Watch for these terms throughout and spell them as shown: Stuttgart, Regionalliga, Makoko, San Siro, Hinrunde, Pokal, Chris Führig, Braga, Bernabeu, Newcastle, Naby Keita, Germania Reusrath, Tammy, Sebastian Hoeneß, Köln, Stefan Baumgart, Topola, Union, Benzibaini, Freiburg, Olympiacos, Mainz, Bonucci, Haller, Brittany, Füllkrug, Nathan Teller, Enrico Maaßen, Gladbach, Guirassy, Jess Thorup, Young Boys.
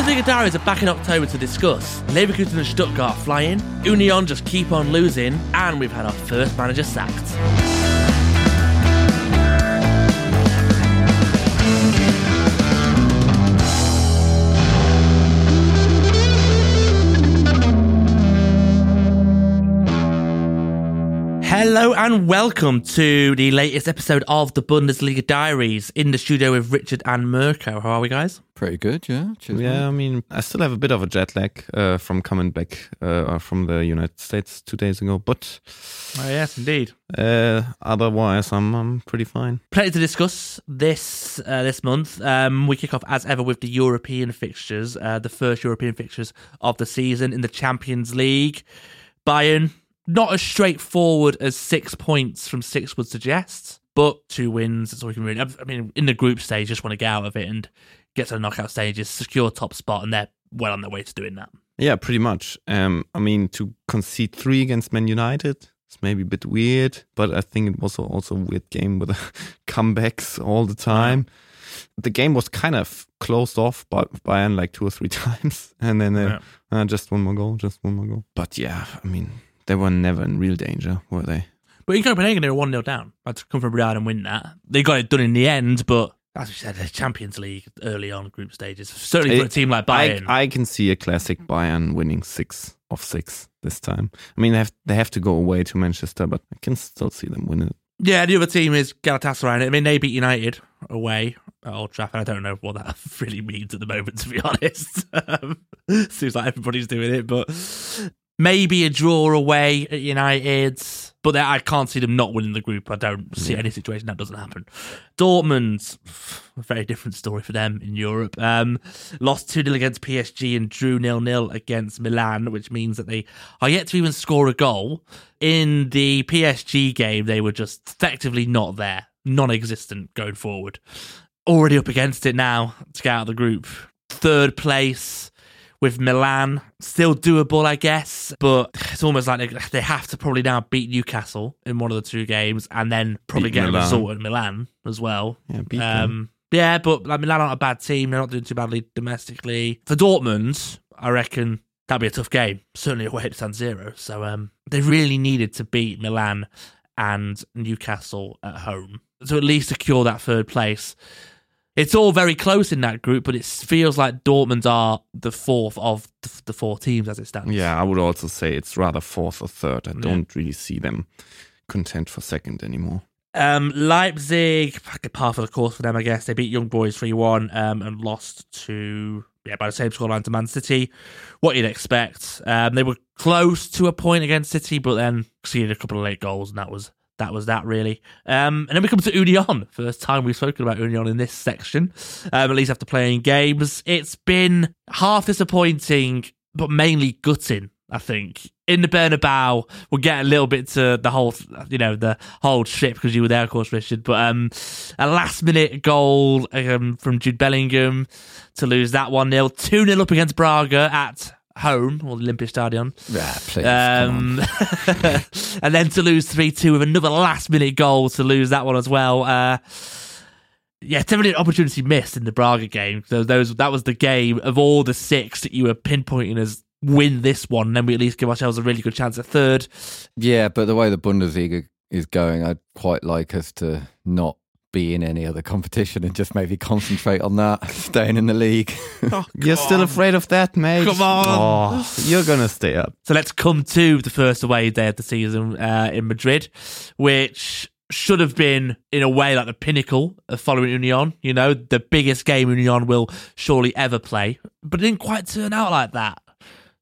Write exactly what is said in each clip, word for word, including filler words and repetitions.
Bundesliga diaries are back in October to discuss. Leverkusen and Stuttgart flying, Union just keep on losing, and we've had our first manager sacked. Hello and welcome to the latest episode of the Bundesliga Diaries. In the studio with Richard and Mirko. How are we, guys? Pretty good, yeah. Cheers, yeah, man. I mean, I still have a bit of a jet lag uh, from coming back uh, from the United States two days ago, but... Oh, yes, indeed. Uh, otherwise, I'm I'm pretty fine. Plenty to discuss this uh, this month. Um, we kick off, as ever, with the European fixtures, uh, the first European fixtures of the season in the Champions League. Bayern... Not as straightforward as six points from six would suggest, but two wins, that's all we can really... I mean, in the group stage, just want to get out of it and get to the knockout stages, secure top spot, and they're well on their way to doing that. Yeah, pretty much. Um, I mean, to concede three against Man United, it's maybe a bit weird, but I think it was also a weird game with comebacks all the time. Yeah. The game was kind of closed off by Bayern like two or three times, and then uh, yeah. uh, just one more goal, just one more goal. But yeah, I mean... They were never in real danger, were they? But in Copenhagen, they were one nil down. I had to come from Real and win that. They got it done in the end, but as we said, the Champions League early on group stages, certainly it, for a team like Bayern. I, I can see a classic Bayern winning six of six this time. I mean, they have, they have to go away to Manchester, but I can still see them win it. Yeah, the other team is Galatasaray. I mean, they beat United away at Old Trafford. I don't know what that really means at the moment, to be honest. Seems like everybody's doing it, but... Maybe a draw away at United, but I can't see them not winning the group. I don't see any situation that doesn't happen. Dortmund, a very different story for them in Europe. Um, lost two nil against P S G and drew nil nil against Milan, which means that they are yet to even score a goal. In the P S G game, they were just effectively not there, non-existent going forward. Already up against it now to get out of the group. Third place. With Milan, still doable, I guess, but it's almost like they, they have to probably now beat Newcastle in one of the two games and then probably beat get Milan. A result at Milan as well. Yeah, beat um, yeah but like, Milan aren't a bad team. They're not doing too badly domestically. For Dortmund, I reckon that'd be a tough game, certainly away at San Siro. So um, they really needed to beat Milan and Newcastle at home to at least secure that third place. It's all very close in that group, but it feels like Dortmund are the fourth of the four teams as it stands. Yeah, I would also say it's rather fourth or third. I don't yeah. really see them content for second anymore. Um, Leipzig, par for the course for them, I guess. They beat Young Boys three one um, and lost to, yeah, by the same scoreline to Man City. What you'd expect. Um, they were close to a point against City, but then conceded a couple of late goals, and that was... That was that, really. Um, and then we come to Union. First time we've spoken about Union in this section, um, at least after playing games. It's been half disappointing, but mainly gutting, I think. In the Bernabeu, we'll get a little bit to the whole, you know, the whole trip, because you were there, of course, Richard. But um, a last-minute goal um, from Jude Bellingham to lose that one nil. two nil up against Braga at... home, or the Olympiacos. Yeah, please. Um, and then to lose three two with another last-minute goal to lose that one as well. Uh, yeah, definitely an opportunity missed in the Braga game. So those that was the game of all the six that you were pinpointing as win this one, then we at least give ourselves a really good chance at third. Yeah, but the way the Bundesliga is going, I'd quite like us to not be in any other competition and just maybe concentrate on that, staying in the league. Oh, you're on. Still afraid of that, mate? Come on. Oh, you're going to stay up. So let's come to the first away day of the season uh, in Madrid, which should have been, in a way, like the pinnacle of following Union. You know, the biggest game Union will surely ever play. But it didn't quite turn out like that.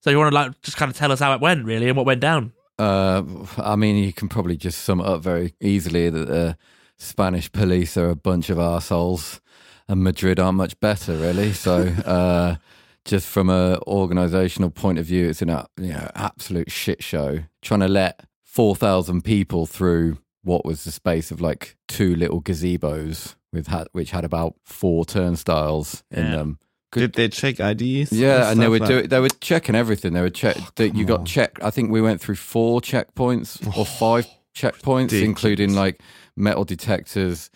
So you want to like just kind of tell us how it went, really, and what went down? Uh, I mean, you can probably just sum it up very easily that... Uh, Spanish police are a bunch of arseholes and Madrid aren't much better, really. So uh, just from an organisational point of view, it's an you know, absolute shit show. Trying to let four thousand people through what was the space of like two little gazebos with ha- which had about four turnstiles yeah. in them. Good. Did they check I Ds? Yeah, and they were like... do- they were checking everything. They were check oh, that you on. got checked. I think we went through four checkpoints or five checkpoints, ridiculous. Including like... metal detectors,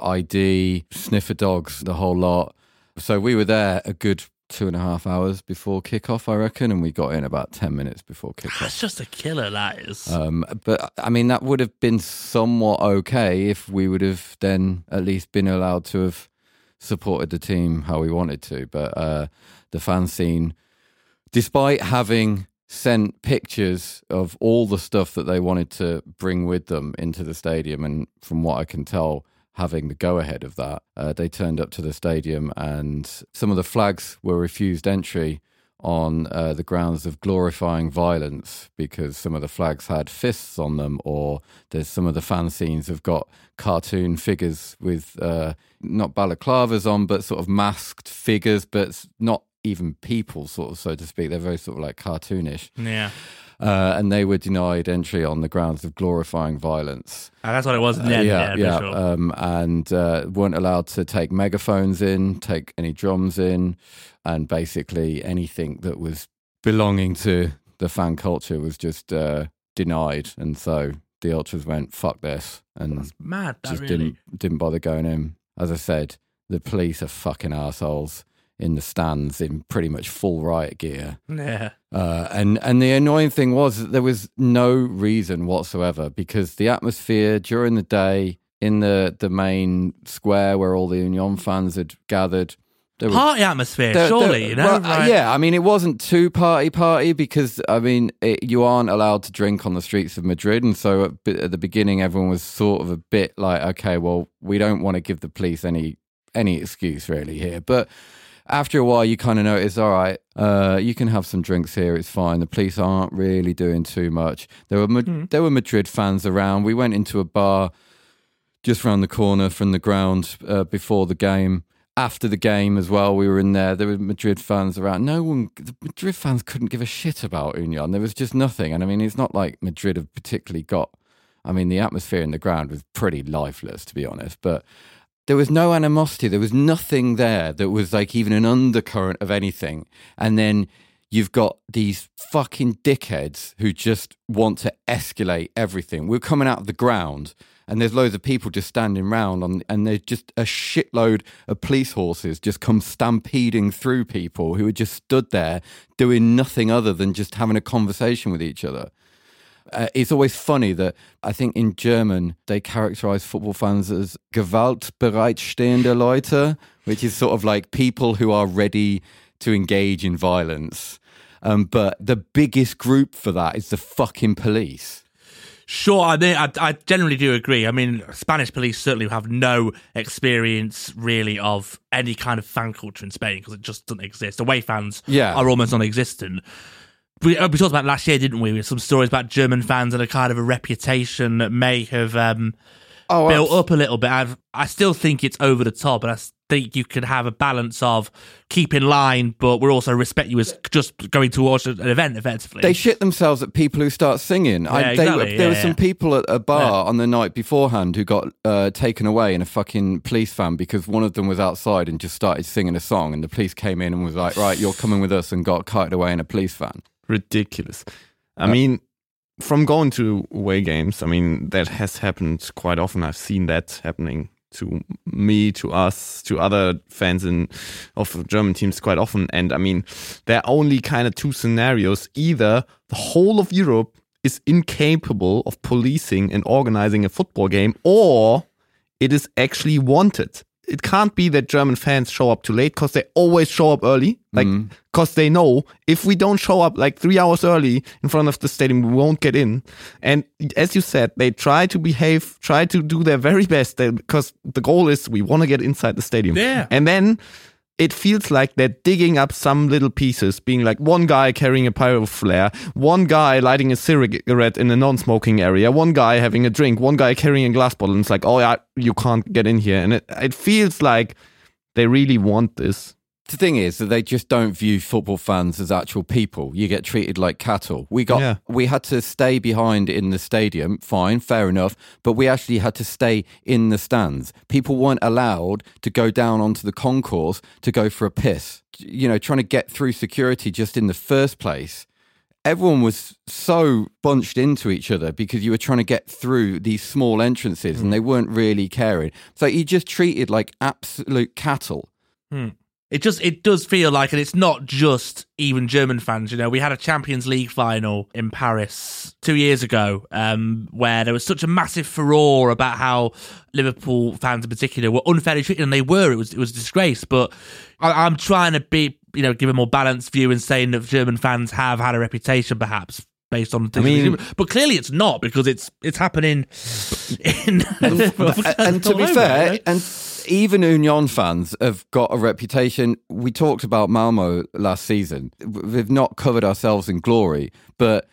I D, sniffer dogs, the whole lot. So we were there a good two and a half hours before kickoff, I reckon, and we got in about ten minutes before kickoff. That's just a killer, that is. Um, but I mean, that would have been somewhat okay if we would have then at least been allowed to have supported the team how we wanted to. But uh, the fan scene, despite having sent pictures of all the stuff that they wanted to bring with them into the stadium, and from what I can tell, having the go-ahead of that, uh, they turned up to the stadium and some of the flags were refused entry on uh, the grounds of glorifying violence, because some of the flags had fists on them, or there's some of the fan scenes have got cartoon figures with uh, not balaclavas on, but sort of masked figures, but not even people, sort of, so to speak. They're very sort of like cartoonish. Yeah. Uh, and they were denied entry on the grounds of glorifying violence. And that's what it was then. Uh, yeah, yeah. yeah. Sure. Um, and uh, weren't allowed to take megaphones in, take any drums in, and basically anything that was belonging to the fan culture was just uh, denied. And so the ultras went, fuck this, and that's mad, that just really. didn't didn't bother going in. As I said, the police are fucking assholes in the stands in pretty much full riot gear. Yeah. Uh, and, and the annoying thing was that there was no reason whatsoever, because the atmosphere during the day in the, the main square where all the Union fans had gathered... There party was, atmosphere, there, surely, there, you know? Well, right? Yeah, I mean, it wasn't too party-party, because, I mean, it, you aren't allowed to drink on the streets of Madrid, and so at, at the beginning everyone was sort of a bit like, okay, well, we don't want to give the police any any excuse really here, but... After a while, you kind of notice, all right, uh, you can have some drinks here, it's fine. The police aren't really doing too much. There were Ma- mm. there were Madrid fans around. We went into a bar just round the corner from the ground uh, before the game. After the game as well, we were in there. There were Madrid fans around. No one, the Madrid fans couldn't give a shit about Union. There was just nothing. And I mean, it's not like Madrid have particularly got, I mean, the atmosphere in the ground was pretty lifeless, to be honest, but... There was no animosity. There was nothing there that was like even an undercurrent of anything. And then you've got these fucking dickheads who just want to escalate everything. We're coming out of the ground and there's loads of people just standing around on, and there's just a shitload of police horses just come stampeding through people who had just stood there doing nothing other than just having a conversation with each other. Uh, it's always funny that I think in German they characterize football fans as gewaltbereitstehende Leute, which is sort of like people who are ready to engage in violence. Um, but the biggest group for that is the fucking police. Sure, I mean, I, I generally do agree. I mean, Spanish police certainly have no experience, really, of any kind of fan culture in Spain, because it just doesn't exist. Away fans yeah. are almost non-existent. We, we talked about last year, didn't we? We had some stories about German fans and a kind of a reputation that may have um, oh, built that's... up a little bit. I've, I still think it's over the top, and I think you can have a balance of keep in line, but we're also respect you as just going to watch an event, effectively. They shit themselves at people who start singing. Yeah, I, they, exactly. There yeah, were yeah. some people at a bar yeah. on the night beforehand who got uh, taken away in a fucking police van because one of them was outside and just started singing a song, and the police came in and was like, right, you're coming with us, and got carted away in a police van. Ridiculous. I yeah. mean, from going to away games, I mean, that has happened quite often. I've seen that happening to me, to us, to other fans in, of German teams quite often. And I mean, there are only kind of two scenarios. Either the whole of Europe is incapable of policing and organizing a football game, or it is actually wanted. It can't be that German fans show up too late, because they always show up early. Like, because mm. they know if we don't show up like three hours early in front of the stadium, we won't get in. And as you said, they try to behave, try to do their very best, because the goal is we want to get inside the stadium. Yeah. And then it feels like they're digging up some little pieces, being like one guy carrying a pyro flare, one guy lighting a cigarette in a non-smoking area, one guy having a drink, one guy carrying a glass bottle, and it's like, oh, yeah, you can't get in here. And it, it feels like they really want this. The thing is that they just don't view football fans as actual people. You get treated like cattle. We got yeah. we had to stay behind in the stadium, fine, fair enough, but we actually had to stay in the stands. People weren't allowed to go down onto the concourse to go for a piss. You know, trying to get through security just in the first place. Everyone was so bunched into each other because you were trying to get through these small entrances mm. and they weren't really caring. So you just treated like absolute cattle. Mm. It just it does feel like, and it's not just even German fans, you know, we had a Champions League final in Paris two years ago um, where there was such a massive furore about how Liverpool fans in particular were unfairly treated, and they were. It was it was a disgrace, but I, I'm trying to be, you know, give a more balanced view and saying that German fans have had a reputation perhaps based on things. I mean, but clearly it's not, because it's it's happening in and, and to be over, fair, you know? and even Union fans have got a reputation. We talked about Malmo last season. We've not covered ourselves in glory, but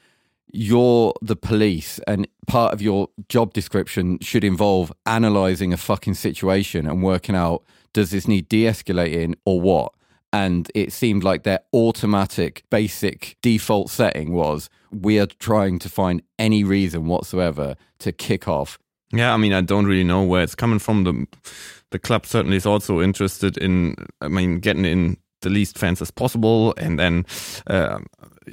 you're the police, and part of your job description should involve analysing a fucking situation and working out, does this need de-escalating or what? And it seemed like their automatic basic default setting was, we are trying to find any reason whatsoever to kick off. Yeah, I mean, I don't really know where it's coming from. The the club certainly is also interested in, I mean, getting in the least fans as possible, and then uh,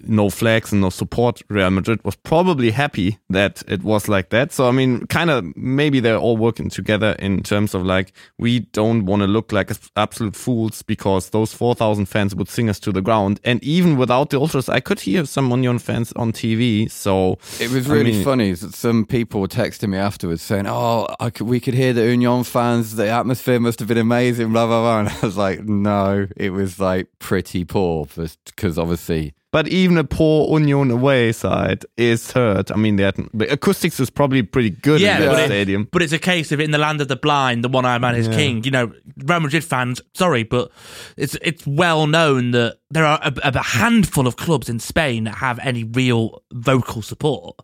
no flags and no support. Real Madrid was probably happy that it was like that. So, I mean, kind of maybe they're all working together in terms of like, we don't want to look like absolute fools, because those four thousand fans would sing us to the ground. And even without the ultras, I could hear some Union fans on T V. So it was really I mean, funny. Some people were texting me afterwards saying, oh, I could, we could hear the Union fans. The atmosphere must have been amazing, blah, blah, blah. And I was like, no, it was like pretty poor, because obviously... But even a poor Union away side is hurt. I mean, the acoustics is probably pretty good yeah, in that but stadium. It, but it's a case of, in the land of the blind, the one-eyed man is yeah. king. You know, Real Madrid fans, sorry, but it's it's well known that there are a, a handful of clubs in Spain that have any real vocal support.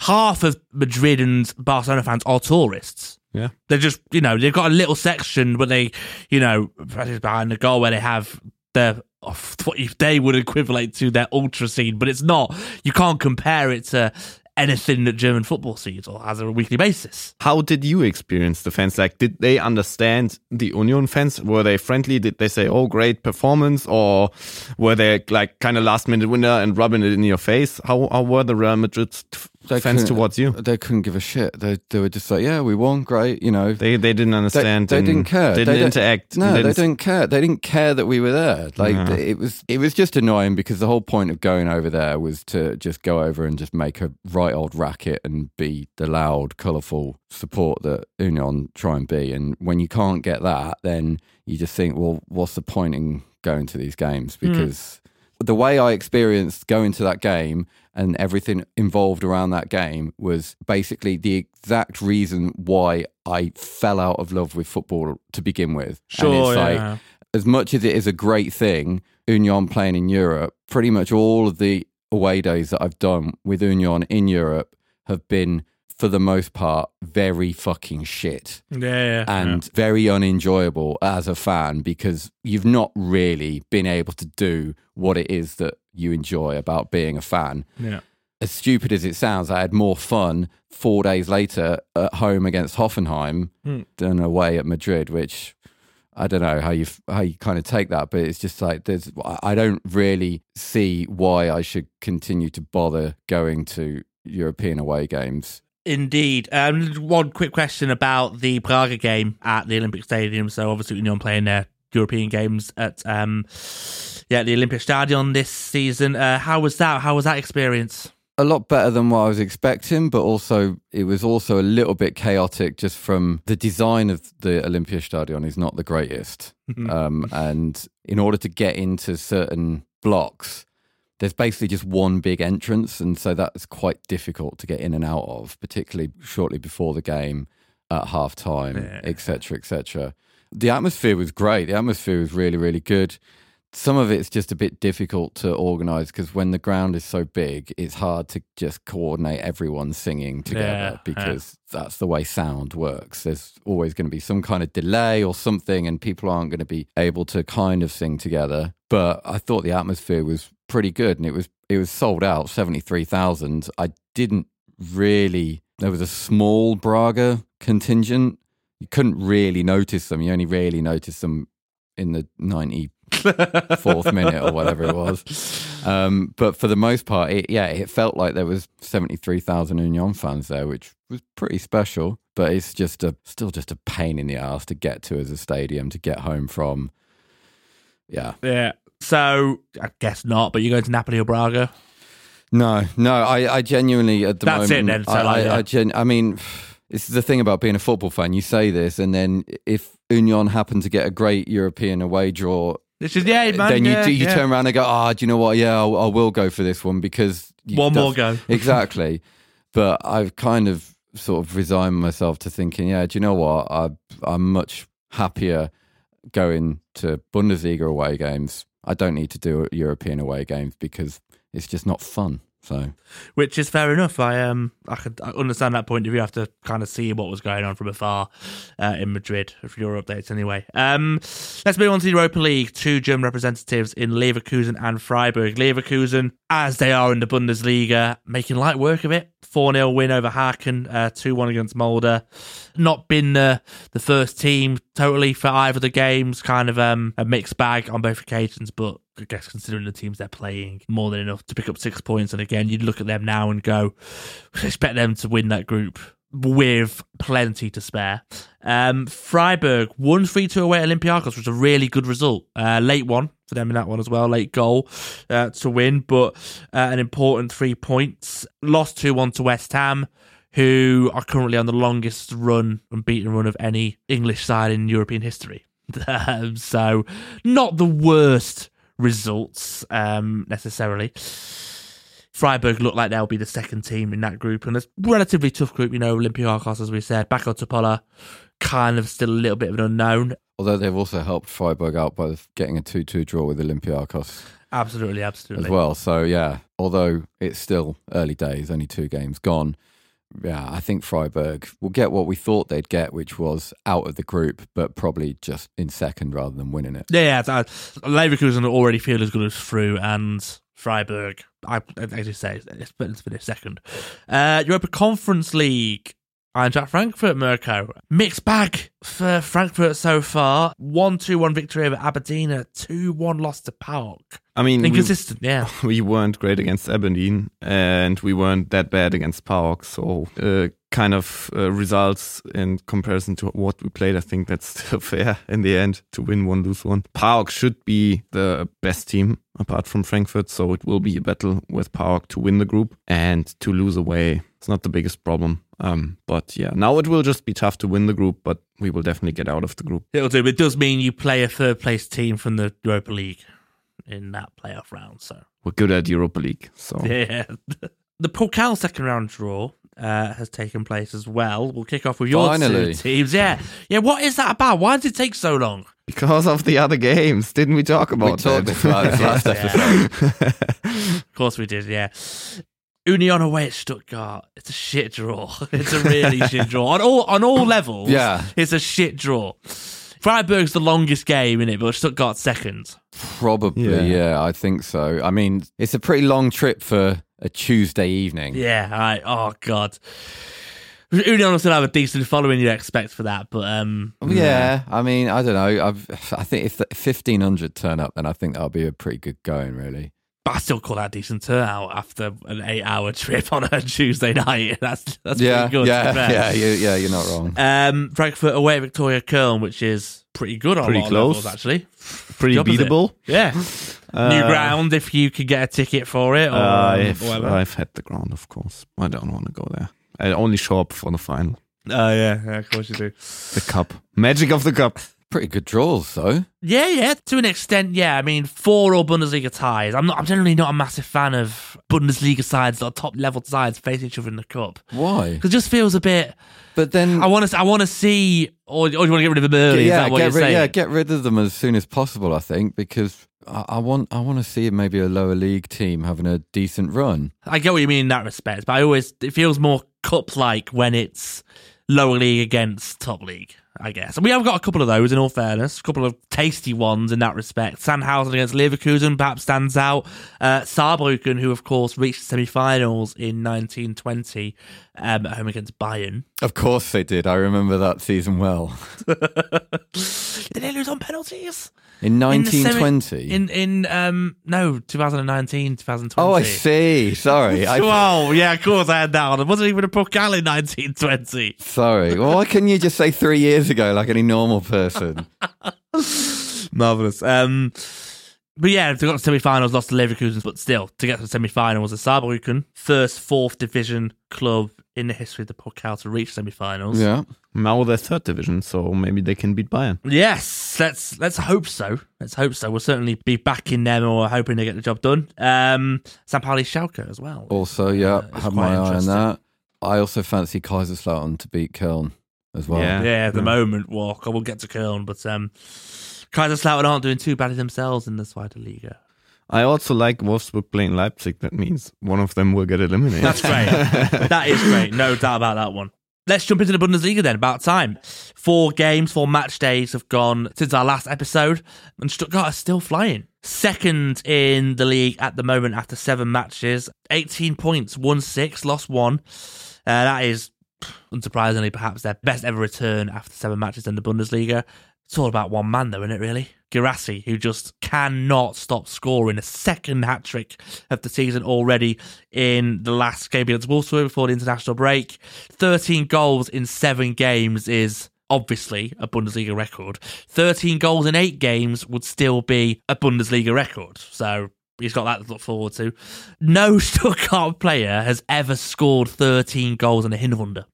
Half of Madrid and Barcelona fans are tourists. Yeah, they're just, you know, they've got a little section where they, you know, behind the goal where they have their... what if they would equivalent to their ultra scene, but it's not. You can't compare it to anything that German football sees or has on a weekly basis. How did you experience the fans? Like, did they understand the Union fans? Were they friendly? Did they say, oh, great performance? Or were they like kind of last minute winner and rubbing it in your face? How, how were the Real Madrid t- fans towards you? They couldn't give a shit. They they were just like, yeah, we won, great, you know. They they didn't understand. They, they didn't care. Didn't they didn't interact. No, didn't... they didn't care. They didn't care that we were there. Like no. it was it was just annoying, because the whole point of going over there was to just go over and just make a right old racket and be the loud, colourful support that Union try and be. And when you can't get that, then you just think, well, what's the point in going to these games? Because mm. the way I experienced going to that game and everything involved around that game was basically the exact reason why I fell out of love with football to begin with. Sure, and it's yeah. like, as much as it is a great thing, Union playing in Europe, pretty much all of the away days that I've done with Union in Europe have been, for the most part, very fucking shit. Yeah. And yeah. very unenjoyable as a fan, because you've not really been able to do what it is that you enjoy about being a fan. Yeah. As stupid as it sounds, I had more fun four days later at home against Hoffenheim mm. than away at Madrid, which I don't know how you how you kind of take that, but it's just like, there's I don't really see why I should continue to bother going to European away games. Indeed. Um, one quick question about the Braga game at the Olympic Stadium. So obviously Union playing their European games at um, yeah the Olympiacos this season. Uh, how was that? How was that experience? A lot better than what I was expecting, but also it was also a little bit chaotic, just from the design of the Olympiastadion is not the greatest. um, and in order to get into certain blocks, there's basically just one big entrance, and so that's quite difficult to get in and out of, particularly shortly before the game, at half-time, et cetera, et cetera. The atmosphere was great. The atmosphere was really, really good. Some of it's just a bit difficult to organise, because when the ground is so big, it's hard to just coordinate everyone singing together yeah, because yeah. that's the way sound works. There's always going to be some kind of delay or something, and people aren't going to be able to kind of sing together. But I thought the atmosphere was pretty good, and it was it was sold out, seventy-three thousand. I didn't really... There was a small Braga contingent. You couldn't really notice them. You only really noticed them in the ninety fourth minute or whatever it was, um, but for the most part, it, yeah, it felt like there was seventy three thousand Union fans there, which was pretty special. But it's just a still just a pain in the ass to get to as a stadium, to get home from. Yeah. Yeah. So I guess not, but you're going to Napoli or Braga? No, no, I, I genuinely at the That's moment... That's it then. So I, like, yeah. I, gen, I mean, this is the thing about being a football fan. You say this, and then if Union happen to get a great European away draw, this is, yeah, man, then you, yeah, do, you yeah. turn around and go, oh, do you know what? Yeah, I, I will go for this one because... One does, more go. Exactly. But I've kind of sort of resigned myself to thinking, yeah, do you know what? I, I'm much happier going to Bundesliga away games. I don't need to do European away games because it's just not fun. So, which is fair enough. I um, I could I understand that point of view after kind of seeing what was going on from afar uh, in Madrid for your updates. Anyway, um, let's move on to the Europa League. Two German representatives in Leverkusen and Freiburg. Leverkusen, as they are in the Bundesliga, making light work of it. four nil win over Haken, uh, two one against Molde. Not been the, the first team totally for either of the games. Kind of um, a mixed bag on both occasions, but I guess considering the teams they're playing, more than enough to pick up six points. And again, you'd look at them now and go, expect them to win that group with plenty to spare. Um, Freiburg won three two away at Olympiacos, which was a really good result. Uh, late one for them in that one as well, late goal uh, to win, but uh, an important three points. Lost two one to West Ham, who are currently on the longest run and beaten run of any English side in European history. So, not the worst results um, necessarily. Freiburg look like they'll be the second team in that group, and it's a relatively tough group, you know, Olympiacos, as we said, Bako Topola, kind of still a little bit of an unknown. Although they've also helped Freiburg out by getting a two two draw with Olympiacos. Absolutely, absolutely. As well, so yeah, although it's still early days, only two games gone, yeah, I think Freiburg will get what we thought they'd get, which was out of the group, but probably just in second rather than winning it. Yeah, yeah, Leverkusen already feel as good as through, and Freiburg, I, as you say, it's been a second. Uh, Europa Conference League, Eintracht Frankfurt, Mirko. Mixed bag for Frankfurt so far. one two one victory over Aberdeen, a two one loss to Park. I mean, inconsistent, we, yeah. We weren't great against Aberdeen, and we weren't that bad against Park, so uh, kind of uh, results in comparison to what we played, I think that's still fair in the end, to win one, lose one. Park should be the best team apart from Frankfurt, so it will be a battle with Park to win the group, and to lose away, it's not the biggest problem. Um, but yeah, now it will just be tough to win the group, but we will definitely get out of the group. It'll do. It does mean you play a third place team from the Europa League in that playoff round. So we're good at Europa League. So yeah, the Pokal second round draw uh, has taken place as well. We'll kick off with your Finally. two teams. Yeah, yeah. What is that about? Why did it take so long? Because of the other games, didn't we talk about? We talked about this last episode. Of course we did. Yeah. Union away at Stuttgart. It's a shit draw. It's a really shit draw. On all on all levels, yeah. It's a shit draw. Freiburg's the longest game, isn't it? But Stuttgart's second. Probably, yeah. yeah, I think so. I mean, it's a pretty long trip for a Tuesday evening. Yeah, I, oh, God. Union will still have a decent following, you'd expect for that, but... Um, yeah, yeah, I mean, I don't know. I've, I think if the fifteen hundred turn up, then I think that'll be a pretty good going, really. But I still call that a decent turnout after an eight-hour trip on a Tuesday night. That's that's yeah, pretty good. Yeah, yeah, you, yeah, you're not wrong. Um, Frankfurt away at Viktoria Köln, which is pretty good on pretty a lot close. Of levels, actually. Pretty beatable. Yeah. Uh, New ground, if you could get a ticket for it. Or uh, if, whatever. I've had the ground, of course. I don't want to go there. I only show up for the final. Oh, uh, yeah, yeah, of course you do. The cup. Magic of the cup. Pretty good draws, though. Yeah, yeah, to an extent, yeah. I mean, four all Bundesliga ties. I'm not. I'm generally not a massive fan of Bundesliga sides that are top-level sides facing each other in the cup. Why? Because it just feels a bit... But then... I want to I want to see... Or, or do you want to get rid of them early? Yeah, is that what you're rid, saying? Yeah, get rid of them as soon as possible, I think, because... I want I want to see maybe a lower league team having a decent run. I get what you mean in that respect, but I always it feels more cup-like when it's lower league against top league, I guess. And we have got a couple of those, in all fairness, a couple of tasty ones in that respect. Sandhausen against Leverkusen perhaps stands out. Uh, Saarbrücken, who of course reached the semi-finals in nineteen twenty um, at home against Bayern. Of course they did. I remember that season well. Did they lose on penalties? In nineteen twenty? In, in, in um, no, twenty nineteen, twenty twenty. Oh, I see. Sorry. I... Oh, yeah, of course I had that on. It wasn't even a Pokal in nineteen twenty. Sorry. Well, why couldn't you just say three years ago like any normal person? Marvellous. Um, but yeah, they got to semi-finals, lost to Leverkusen, but still, to get to the semi-final was a Saarbrücken, first fourth division club in the history of the Pokal to reach semi-finals. Yeah. Now they're third division, so maybe they can beat Bayern. Yes, let's let's hope so. Let's hope so. We'll certainly be backing them or hoping they get the job done. Um, Sampali's Schalke as well. Also, yeah, uh, have my eye on that. I also fancy Kaiserslautern to beat Köln as well. Yeah, yeah at the yeah. moment, Walk. I will get to Köln, but um, Kaiserslautern aren't doing too badly themselves in the Zweite Liga. I also like Wolfsburg playing Leipzig. That means one of them will get eliminated. That's great. That is great. No doubt about that one. Let's jump into the Bundesliga then, about time. Four games, four match days have gone since our last episode, and Stuttgart are still flying. Second in the league at the moment after seven matches. eighteen points, won six, lost one. Uh, that is, unsurprisingly, perhaps their best ever return after seven matches in the Bundesliga. It's all about one man, though, isn't it, really? Guirassy, who just cannot stop scoring, a second hat-trick of the season already in the last game against Wolfsburg before the international break. thirteen goals in seven games is obviously a Bundesliga record. thirteen goals in eight games would still be a Bundesliga record, so he's got that to look forward to. No Stuttgart player has ever scored thirteen goals in a Hinrunde.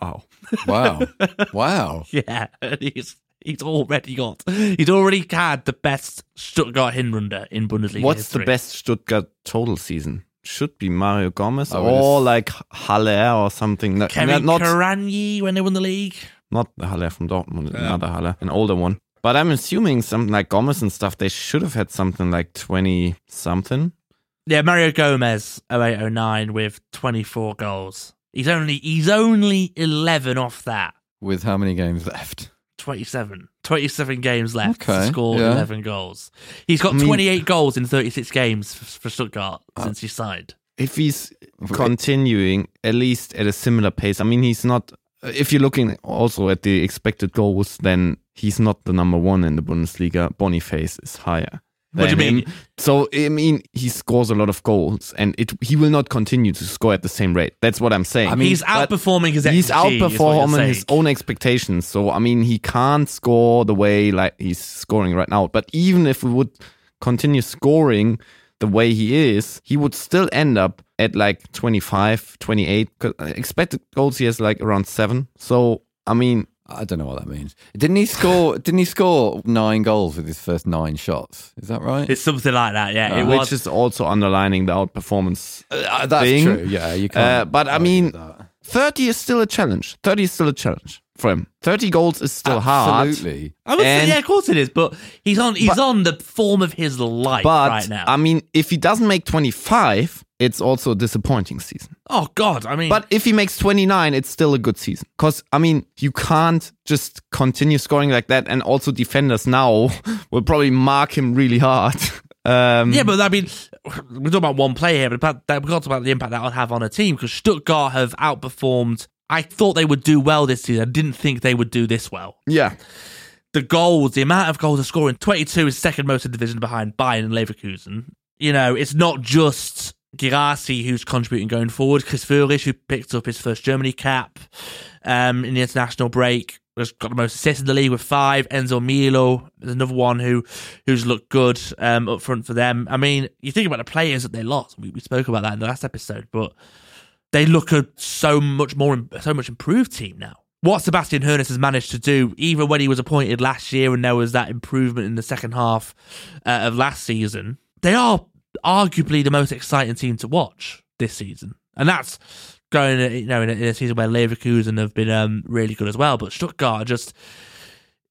Wow. Wow. Wow. Yeah, he's... He's already got. He's already had the best Stuttgart Hinrunde in Bundesliga. What's history. The best Stuttgart total season? Should be Mario Gomez oh, or like Haller or something. Kevin not, Karanyi when they won the league. Not Haller from Dortmund, yeah. Another Haller, an older one. But I'm assuming something like Gomez and stuff. They should have had something like twenty something. Yeah, Mario Gomez oh eight oh nine with twenty-four goals. He's only he's only eleven off that. With how many games left? twenty-seven. twenty-seven games left okay, to score yeah. eleven goals. He's got I mean, twenty-eight goals in thirty-six games for, for Stuttgart uh, since he signed. If he's continuing, at least at a similar pace, I mean, he's not... If you're looking also at the expected goals, then he's not the number one in the Bundesliga. Boniface is higher. What do you mean? Him. So, I mean, he scores a lot of goals and it he will not continue to score at the same rate. That's what I'm saying. I mean, he's outperforming his He's outperforming his own expectations. So, I mean, he can't score the way like he's scoring right now. But even if we would continue scoring the way he is, he would still end up at like twenty-five, twenty-eight. Expected goals, he has like around seven. So, I mean... I don't know what that means. Didn't he score? Didn't he score nine goals with his first nine shots? Is that right? It's something like that. Yeah, uh, it which was. is also underlining the outperformance. Uh, that's thing. true. Yeah, you can't. Uh, but I mean, thirty is still a challenge. Thirty is still a challenge for him. Thirty goals is still Absolutely. hard. Absolutely. I would and, say, yeah, of course it is. But he's on. He's but, on the form of his life but, right now. I mean, if he doesn't make twenty-five. It's also a disappointing season. Oh, God, I mean... But if he makes twenty-nine, it's still a good season. Because, I mean, you can't just continue scoring like that, and also defenders now will probably mark him really hard. Um, yeah, but, I mean, we're talking about one player here, but we're talking about the impact that will have on a team, because Stuttgart have outperformed... I thought they would do well this season. I didn't think they would do this well. Yeah. The goals, the amount of goals they're scoring, twenty-two is second most in the division behind Bayern and Leverkusen. You know, it's not just... Guirassy, who's contributing going forward, Chris Führig, who picked up his first Germany cap um, in the international break, has got the most assists in the league with five. Enzo Milo is another one who who's looked good um, up front for them. I mean, you think about the players that they lost. We, we spoke about that in the last episode, but they look a so much more, so much improved team now. What Sebastian Hoeneß has managed to do, even when he was appointed last year and there was that improvement in the second half uh, of last season, they are arguably the most exciting team to watch this season, and that's going you know in a, in a season where Leverkusen have been um, really good as well. But Stuttgart are just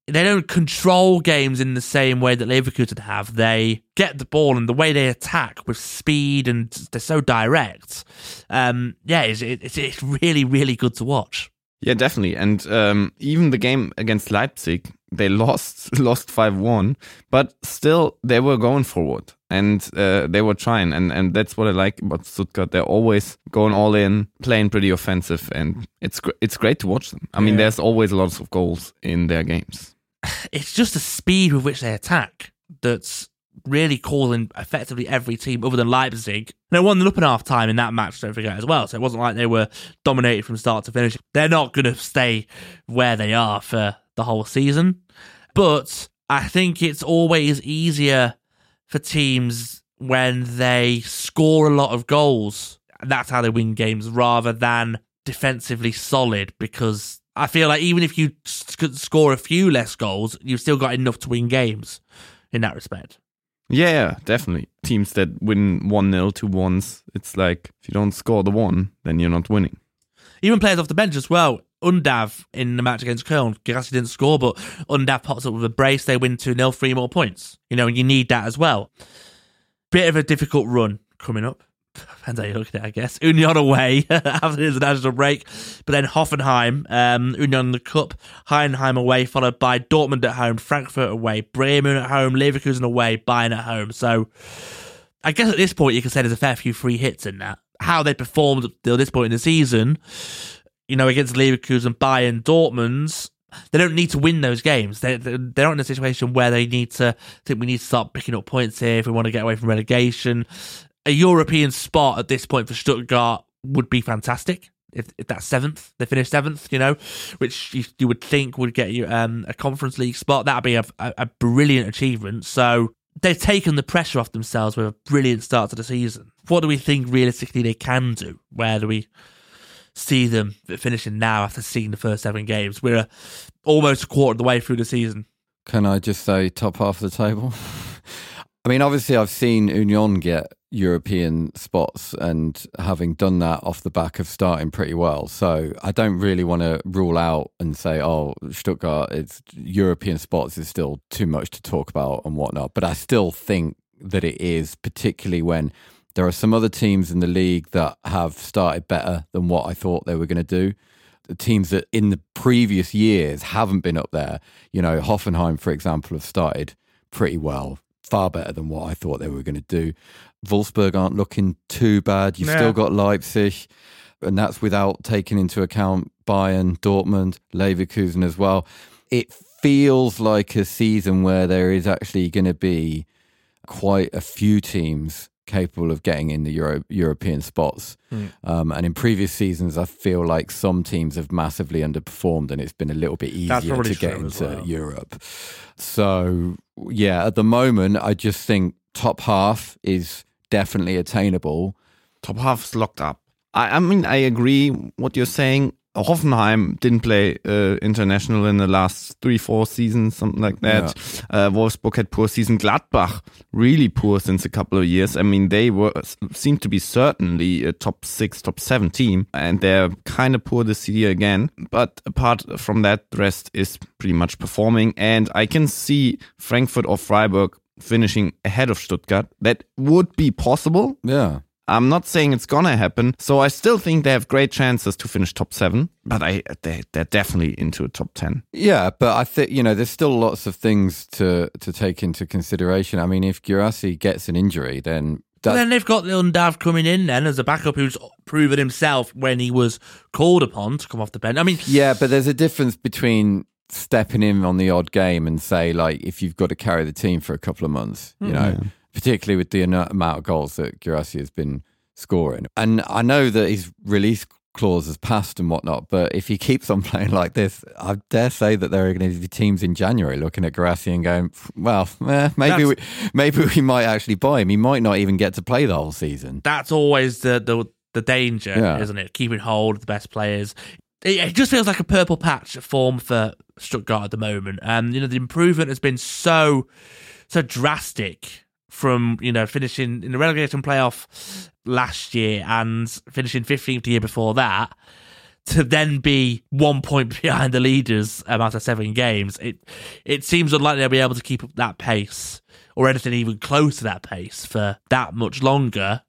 they don't control games in the same way that Leverkusen have. They get the ball and the way they attack with speed, and they're so direct. Um, yeah, it's, it's it's really really good to watch. Yeah, definitely, and um, even the game against Leipzig. They lost lost five one, but still they were going forward and uh, they were trying. And, and that's what I like about Stuttgart. They're always going all in, playing pretty offensive, and it's, gr- it's great to watch them. I mean, yeah. There's always lots of goals in their games. It's just the speed with which they attack that's really causing effectively every team other than Leipzig. They won them up in half-time in that match, don't forget, as well. So it wasn't like they were dominated from start to finish. They're not going to stay where they are for the whole season. But I think it's always easier for teams when they score a lot of goals. That's how they win games, rather than defensively solid, because I feel like even if you could score a few less goals, you've still got enough to win games in that respect. Yeah, definitely. Teams that win one nil, two ones, it's like if you don't score the one, then you're not winning. Even players off the bench as well. Undav in the match against Köln, Guirassy didn't score, but Undav pops up with a brace, they win two nil, three more points. You know, and you need that as well. Bit of a difficult run coming up. Depends how you look at it, I guess. Union away after the international break, but then Hoffenheim, um, Union in the Cup, Heidenheim away, followed by Dortmund at home, Frankfurt away, Bremen at home, Leverkusen away, Bayern at home. So I guess at this point you can say there's a fair few free hits in that. How they performed till this point in the season, you know, against Leverkusen, Bayern, Dortmund, they don't need to win those games. They, they, they're not in a situation where they need to think we need to start picking up points here if we want to get away from relegation. A European spot at this point for Stuttgart would be fantastic. If, if that's seventh, they finished seventh, you know, which you, you would think would get you um, a Conference League spot. That would be a, a, a brilliant achievement. So they've taken the pressure off themselves with a brilliant start to the season. What do we think realistically they can do? Where do we see them finishing now after seeing the first seven games? We're uh, almost a quarter of the way through the season. Can I just say top half of the table? I mean, obviously I've seen Union get European spots and having done that off the back of starting pretty well. So I don't really want to rule out and say, oh, Stuttgart, it's European spots is still too much to talk about and whatnot. But I still think that it is, particularly when there are some other teams in the league that have started better than what I thought they were going to do. The teams that in the previous years haven't been up there. You know, Hoffenheim, for example, have started pretty well, far better than what I thought they were going to do. Wolfsburg aren't looking too bad. You've yeah. still got Leipzig, and that's without taking into account Bayern, Dortmund, Leverkusen as well. It feels like a season where there is actually going to be quite a few teams capable of getting in the Euro- European spots. Mm. Um, and in previous seasons, I feel like some teams have massively underperformed and it's been a little bit easier to get into well. Europe. So, yeah, at the moment, I just think top half is definitely attainable. Top half's locked up. I, I mean, I agree what you're saying. Hoffenheim didn't play uh, international in the last three, four seasons, something like that. Yeah. Uh, Wolfsburg had poor season. Gladbach, really poor since a couple of years. I mean, they were seemed to be certainly a top six, top seven team, and they're kind of poor this year again. But apart from that, the rest is pretty much performing. And I can see Frankfurt or Freiburg finishing ahead of Stuttgart. That would be possible. Yeah. I'm not saying it's gonna happen, so I still think they have great chances to finish top seven, but I they they're definitely into a top ten. Yeah, but I think, you know, there's still lots of things to to take into consideration. I mean, if Guirassy gets an injury, then that's... then they've got Undav coming in then as a backup who's proven himself when he was called upon to come off the bench. I mean, yeah, but there's a difference between stepping in on the odd game and say like if you've got to carry the team for a couple of months, you mm-hmm. know. Particularly with the amount of goals that Guirassy has been scoring. And I know that his release clause has passed and whatnot, but if he keeps on playing like this, I dare say that there are going to be teams in January looking at Guirassy and going, well, eh, maybe we, maybe we might actually buy him. He might not even get to play the whole season. That's always the the, the danger, yeah. isn't it? Keeping hold of the best players. It, it just feels like a purple patch of form for Stuttgart at the moment. And, um, you know, the improvement has been so so drastic from, you know, finishing in the relegation playoff last year and finishing fifteenth the year before that, to then be one point behind the leaders um, after seven games. It it seems unlikely they'll be able to keep up that pace or anything even close to that pace for that much longer.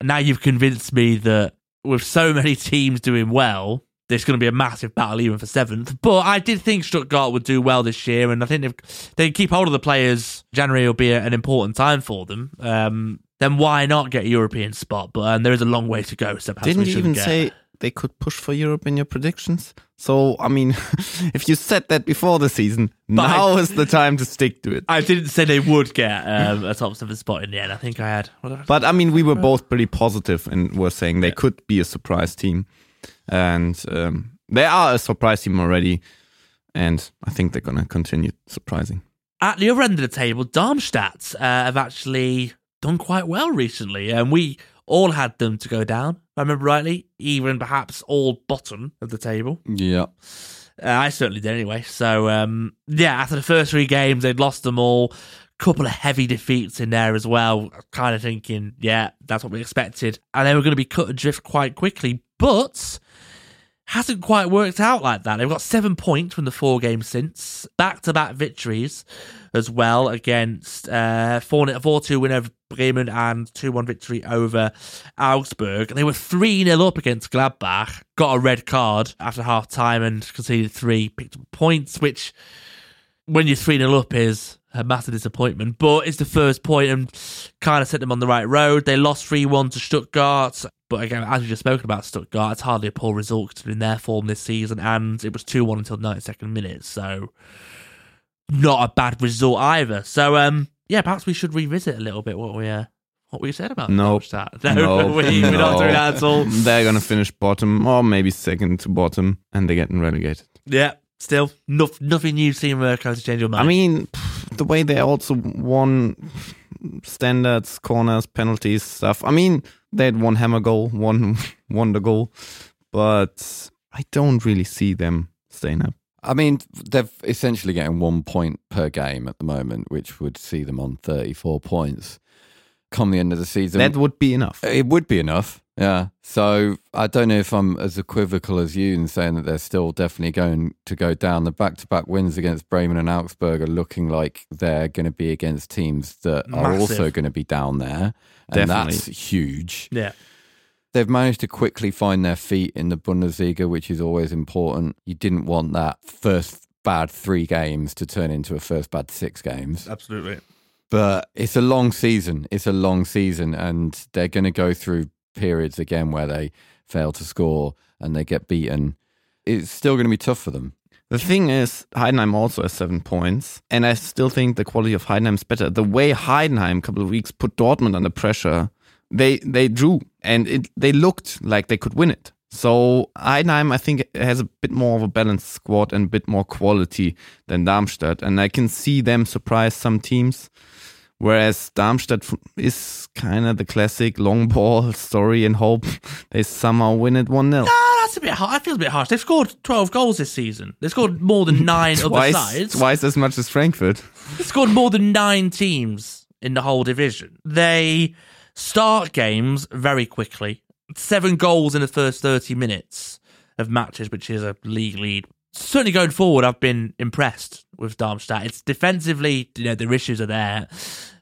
And now you've convinced me that with so many teams doing well, there's going to be a massive battle even for seventh. But I did think Stuttgart would do well this year, and I think if they keep hold of the players, January will be an important time for them. Um, then why not get a European spot? But um, there is a long way to go. So Didn't you even get... say they could push for Europe in your predictions? So, I mean, if you said that before the season, but now I, is the time to stick to it. I didn't say they would get um, a top seven spot in the end. I think I had... What but, I mean, we were both pretty positive and were saying they yeah. could be a surprise team. And um, they are a surprise team already, and I think they're going to continue surprising. At the other end of the table, Darmstadt uh, have actually done quite well recently, and we all had them to go down, if I remember rightly, even perhaps all bottom of the table. Yeah. Uh, I certainly did anyway. So, um, yeah, after the first three games, they'd lost them all. Couple of heavy defeats in there as well. Kind of thinking, yeah, that's what we expected. And they were going to be cut adrift quite quickly, but hasn't quite worked out like that. They've got seven points from the four games since. Back-to-back victories as well against uh, four-two win over Bremen and two-one victory over Augsburg. They were three-nil up against Gladbach, got a red card after half-time and conceded three, picked up points, which when you're three-nil up is a massive disappointment. But it's the first point and kind of set them on the right road. They lost three-one to Stuttgart. But again, as we've just spoken about Stuttgart, it's hardly a poor result considering their form this season, and it was two-one until ninety-second minute, so not a bad result either. So, um, yeah, perhaps we should revisit a little bit what we uh, what we said about nope. that. No, no, we're no. not doing that at all. They're going to finish bottom, or maybe second to bottom, and they're getting relegated. Yeah, still, no, nothing you've seen Mirko to change your mind. I mean, pff, the way they also won standards, corners, penalties, stuff. I mean, they had one hammer goal, one wonder goal, but I don't really see them staying up. I mean, they're essentially getting one point per game at the moment, which would see them on thirty-four points come the end of the season. That would be enough. It would be enough, yeah. So I don't know if I'm as equivocal as you in saying that they're still definitely going to go down. The back-to-back wins against Bremen and Augsburg are looking like they're going to be against teams that Massive. are also going to be down there. And Definitely. that's huge. Yeah. They've managed to quickly find their feet in the Bundesliga, which is always important. You didn't want that first bad three games to turn into a first bad six games. Absolutely. But it's a long season. It's a long season. And they're going to go through periods again where they fail to score and they get beaten. It's still going to be tough for them. The thing is, Heidenheim also has seven points, and I still think the quality of Heidenheim is better. The way Heidenheim a couple of weeks put Dortmund under pressure, they they drew, and it, they looked like they could win it. So Heidenheim, I think, has a bit more of a balanced squad and a bit more quality than Darmstadt, and I can see them surprise some teams, whereas Darmstadt is kind of the classic long ball story and hope they somehow win it one-nil. That's a bit hard. That feels a bit harsh. They've scored twelve goals this season. They've scored more than nine twice, other sides. Twice as much as Frankfurt. They've scored more than nine teams in the whole division. They start games very quickly. Seven goals in the first thirty minutes of matches, which is a league lead. Certainly going forward, I've been impressed with Darmstadt. It's defensively, you know, their issues are there.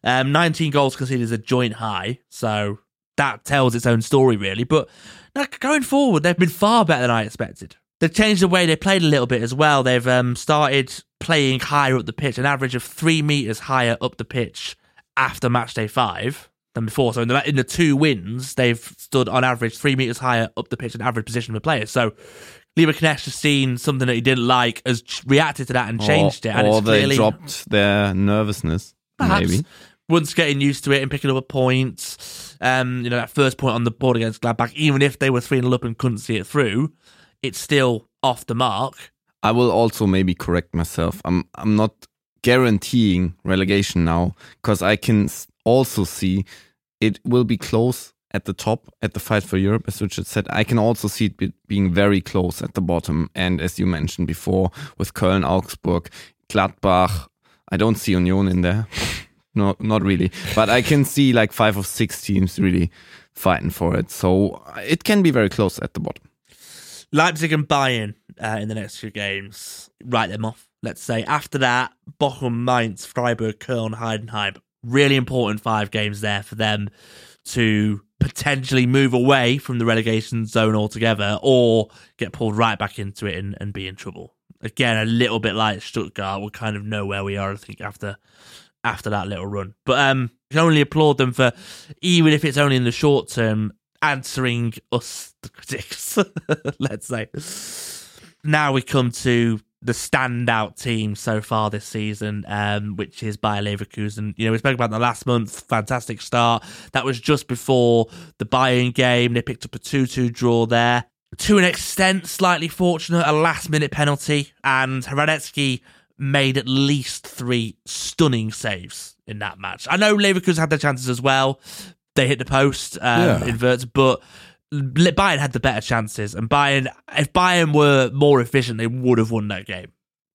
Um, nineteen goals conceded is a joint high, so that tells its own story, really. But like, going forward, they've been far better than I expected. They've changed the way they played a little bit as well. They've um, started playing higher up the pitch, an average of three metres higher up the pitch after match day five than before. So in the, in the two wins, they've stood on average three metres higher up the pitch in average position for players. So Leverkusen has seen something that he didn't like, has reacted to that and changed or, it. And or it's they clearly dropped their nervousness, perhaps. Maybe. Once getting used to it and picking up a point, um, you know, that first point on the board against Gladbach, even if they were three-nil up and couldn't see it through, it's still off the mark. I will also maybe correct myself. I'm I'm not guaranteeing relegation now, because I can also see it will be close at the top, at the fight for Europe, as Richard said. I can also see it be, being very close at the bottom. And as you mentioned before, with Köln, Augsburg, Gladbach, I don't see Union in there. No, not really. But I can see like five or six teams really fighting for it. So it can be very close at the bottom. Leipzig and Bayern uh, in the next few games. Write them off, let's say. After that, Bochum, Mainz, Freiburg, Köln, Heidenheim. Really important five games there for them to potentially move away from the relegation zone altogether or get pulled right back into it and, and be in trouble. Again, a little bit like Stuttgart. We'll kind of know where we are, I think, after... after that little run. But um, I can only applaud them for, even if it's only in the short term, answering us, the critics, let's say. Now we come to the standout team so far this season, um, which is Bayer Leverkusen. You know, we spoke about them last month, fantastic start. That was just before the Bayern game. They picked up a two-two draw there. To an extent, slightly fortunate, a last-minute penalty, and Hranevski made at least three stunning saves in that match. I know Leverkusen had their chances as well. They hit the post, um, yeah. inverts, but Bayern had the better chances. And Bayern, if Bayern were more efficient, they would have won that game.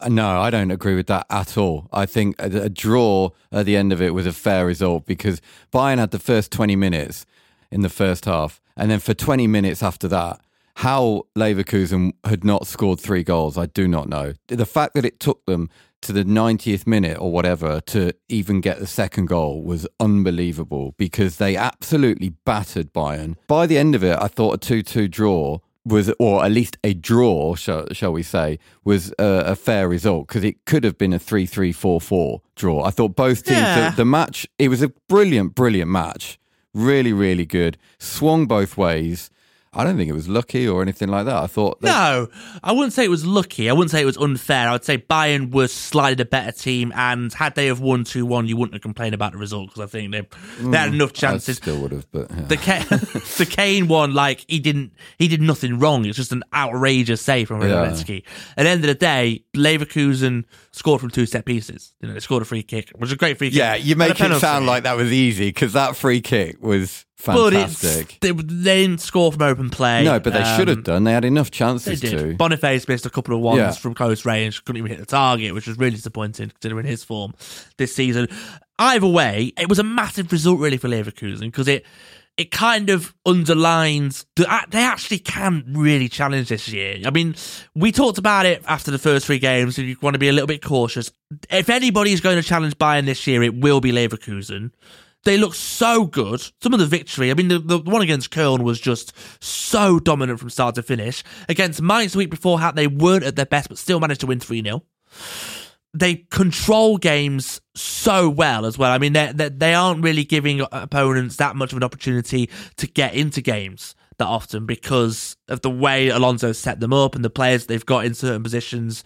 No, I don't agree with that at all. I think a, a draw at the end of it was a fair result because Bayern had the first twenty minutes in the first half. And then for twenty minutes after that, how Leverkusen had not scored three goals, I do not know. The fact that it took them to the ninetieth minute or whatever to even get the second goal was unbelievable because they absolutely battered Bayern. By the end of it, I thought a two two draw was, or at least a draw, shall, shall we say, was a, a fair result because it could have been a three three, four four draw. I thought both teams, yeah. the, the match, it was a brilliant, brilliant match. Really, really good. Swung both ways. I don't think it was lucky or anything like that. I thought... That... No, I wouldn't say it was lucky. I wouldn't say it was unfair. I would say Bayern was slightly a better team, and had they have won two one, you wouldn't have complained about the result, because I think they, mm, they had enough chances. I still would have, but... Yeah. The, K- the Kane one, like, he didn't, he did nothing wrong. It's just an outrageous save from Radetzky. Yeah. At the end of the day, Leverkusen scored from two set pieces. You know, they scored a free kick, which was a great free kick. Yeah, you make it sound like that was easy, because that free kick was... Fantastic. But it's, they, they didn't score from open play. No, but they um, should have done. They had enough chances to. Boniface missed a couple of ones yeah. from close range. Couldn't even hit the target, which was really disappointing considering his form this season. Either way, it was a massive result really for Leverkusen because it it kind of underlines that they actually can really challenge this year. I mean, we talked about it after the first three games. So you want to be a little bit cautious. If anybody is going to challenge Bayern this year, it will be Leverkusen. They look so good. Some of the victory, I mean, the, the one against Köln was just so dominant from start to finish. Against Mainz the week before, they weren't at their best, but still managed to win three nil. They control games so well as well. I mean, they they aren't really giving opponents that much of an opportunity to get into games that often because of the way Alonso set them up, and the players they've got in certain positions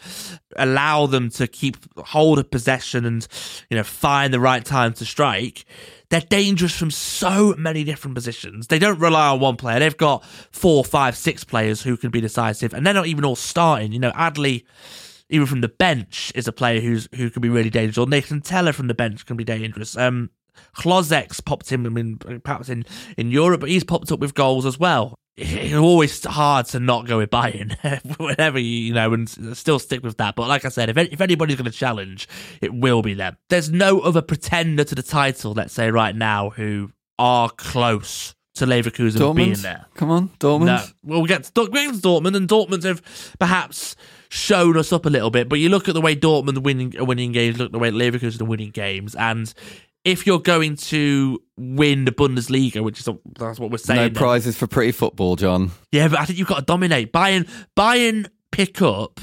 allow them to keep hold of possession and, you know, find the right time to strike. They're dangerous from so many different positions. They don't rely on one player. They've got four, five, six players who can be decisive, and they're not even all starting. You know, Adli, even from the bench, is a player who's who can be really dangerous. Or Nathan Teller from the bench can be dangerous. Um, Klozek's popped in, I mean, perhaps in, in Europe, but he's popped up with goals as well. It's always hard to not go with Bayern, whatever, you know, and still stick with that. But like I said, if if anybody's going to challenge, it will be them. There's no other pretender to the title, let's say right now, who are close to Leverkusen Dortmund? being there. Come on, Dortmund. No, well, we get to Dortmund, and Dortmund have perhaps shown us up a little bit. But you look at the way Dortmund winning winning games, look at the way Leverkusen are winning games, and if you're going to win the Bundesliga, which is that's what we're saying, no prizes then. For pretty football, John. Yeah, but I think you've got to dominate. Bayern, Bayern pick up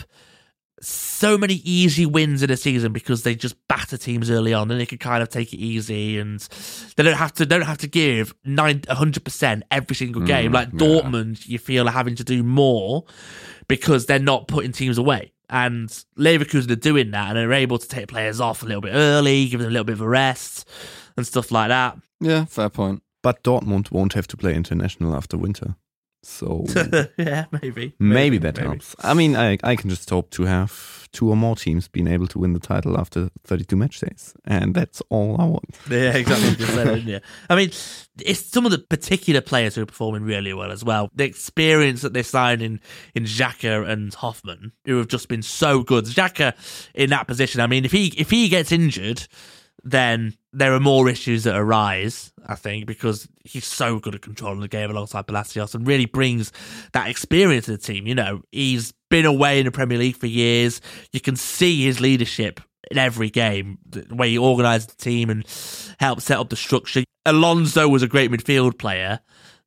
so many easy wins in a season because they just batter teams early on, and they can kind of take it easy, and they don't have to they don't have to give one hundred percent every single game. Mm, like yeah. Dortmund, you feel are having to do more because they're not putting teams away. And Leverkusen are doing that, and they're able to take players off a little bit early, give them a little bit of a rest and stuff like that. Yeah, fair point. But Dortmund won't have to play international after winter. So yeah, maybe. Maybe, maybe that maybe. helps. I mean, I, I can just hope to have two or more teams being able to win the title after thirty-two match days. And that's all I want. Yeah, exactly. That, yeah. I mean, it's some of the particular players who are performing really well as well. The experience that they signed in, in Xhaka and Hoffmann, who have just been so good. Xhaka in that position, I mean, if he if he gets injured, then there are more issues that arise, I think, because he's so good at controlling the game alongside Palacios and really brings that experience to the team. You know, he's been away in the Premier League for years. You can see his leadership in every game, the way he organises the team and helps set up the structure. Alonso was a great midfield player.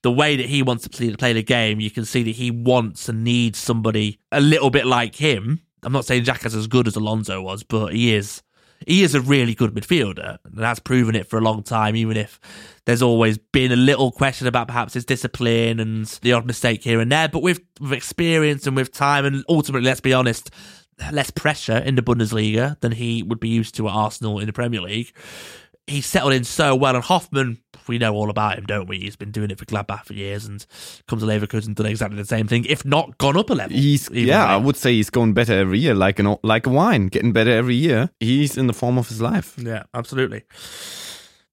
The way that he wants to play, to play the game, you can see that he wants and needs somebody a little bit like him. I'm not saying Xhaka's as good as Alonso was, but he is. He is a really good midfielder, and has proven it for a long time, even if there's always been a little question about perhaps his discipline and the odd mistake here and there. But with, with experience and with time, and ultimately, let's be honest, less pressure in the Bundesliga than he would be used to at Arsenal in the Premier League, he settled in so well. And Hoffmann, we know all about him, don't we? He's been doing it for Gladbach for years and comes to Leverkusen and done exactly the same thing, if not gone up a level. He's, yeah, like. I would say he's going better every year, like an, like a wine, getting better every year. He's in the form of his life. Yeah, absolutely.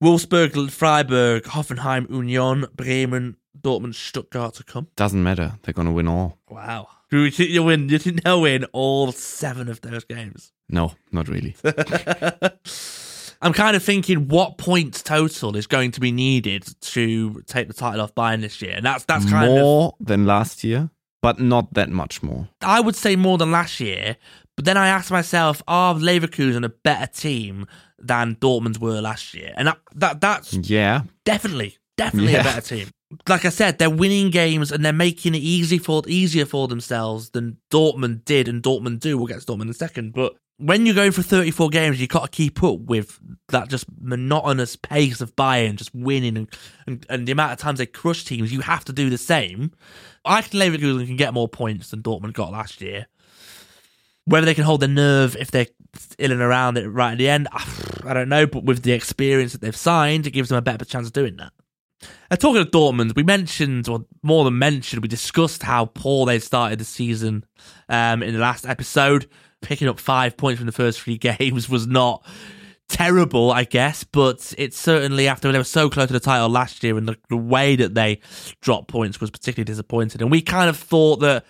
Wolfsburg, Freiburg, Hoffenheim, Union, Bremen, Dortmund, Stuttgart to come. Doesn't matter. They're going to win all. Wow. You think you'll win, you think they'll win all seven of those games? No, not really. I'm kind of thinking what points total is going to be needed to take the title off Bayern this year. And that's that's kind more of... More than last year, but not that much more. I would say more than last year, but then I asked myself, are Leverkusen a better team than Dortmund were last year? And that, that that's yeah. definitely, definitely yeah. a better team. Like I said, they're winning games and they're making it easy for easier for themselves than Dortmund did and Dortmund do. We'll get to Dortmund in a second, but when you're going for thirty-four games, you've got to keep up with that just monotonous pace of Bayern, just winning and, and, and the amount of times they crush teams. You have to do the same. I think Leverkusen can get more points than Dortmund got last year. Whether they can hold their nerve if they're in and around it right at the end, I don't know. But with the experience that they've signed, it gives them a better chance of doing that. And talking of Dortmund, we mentioned, or more than mentioned, we discussed how poor they started the season um, in the last episode. Picking up five points from the first three games was not terrible, I guess, but it's certainly after they were so close to the title last year and the, the way that they dropped points was particularly disappointing. And we kind of thought that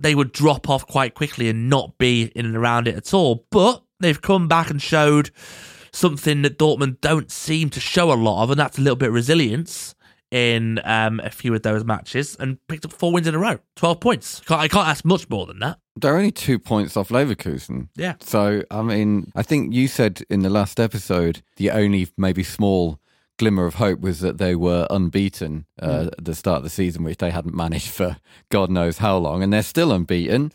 they would drop off quite quickly and not be in and around it at all. But they've come back and showed something that Dortmund don't seem to show a lot of, and that's a little bit of resilience in um, a few of those matches, and picked up four wins in a row, twelve points. Can't, I can't ask much more than that. They're only two points off Leverkusen. Yeah. So, I mean, I think you said in the last episode, the only maybe small glimmer of hope was that they were unbeaten uh, mm. at the start of the season, which they hadn't managed for God knows how long, and they're still unbeaten.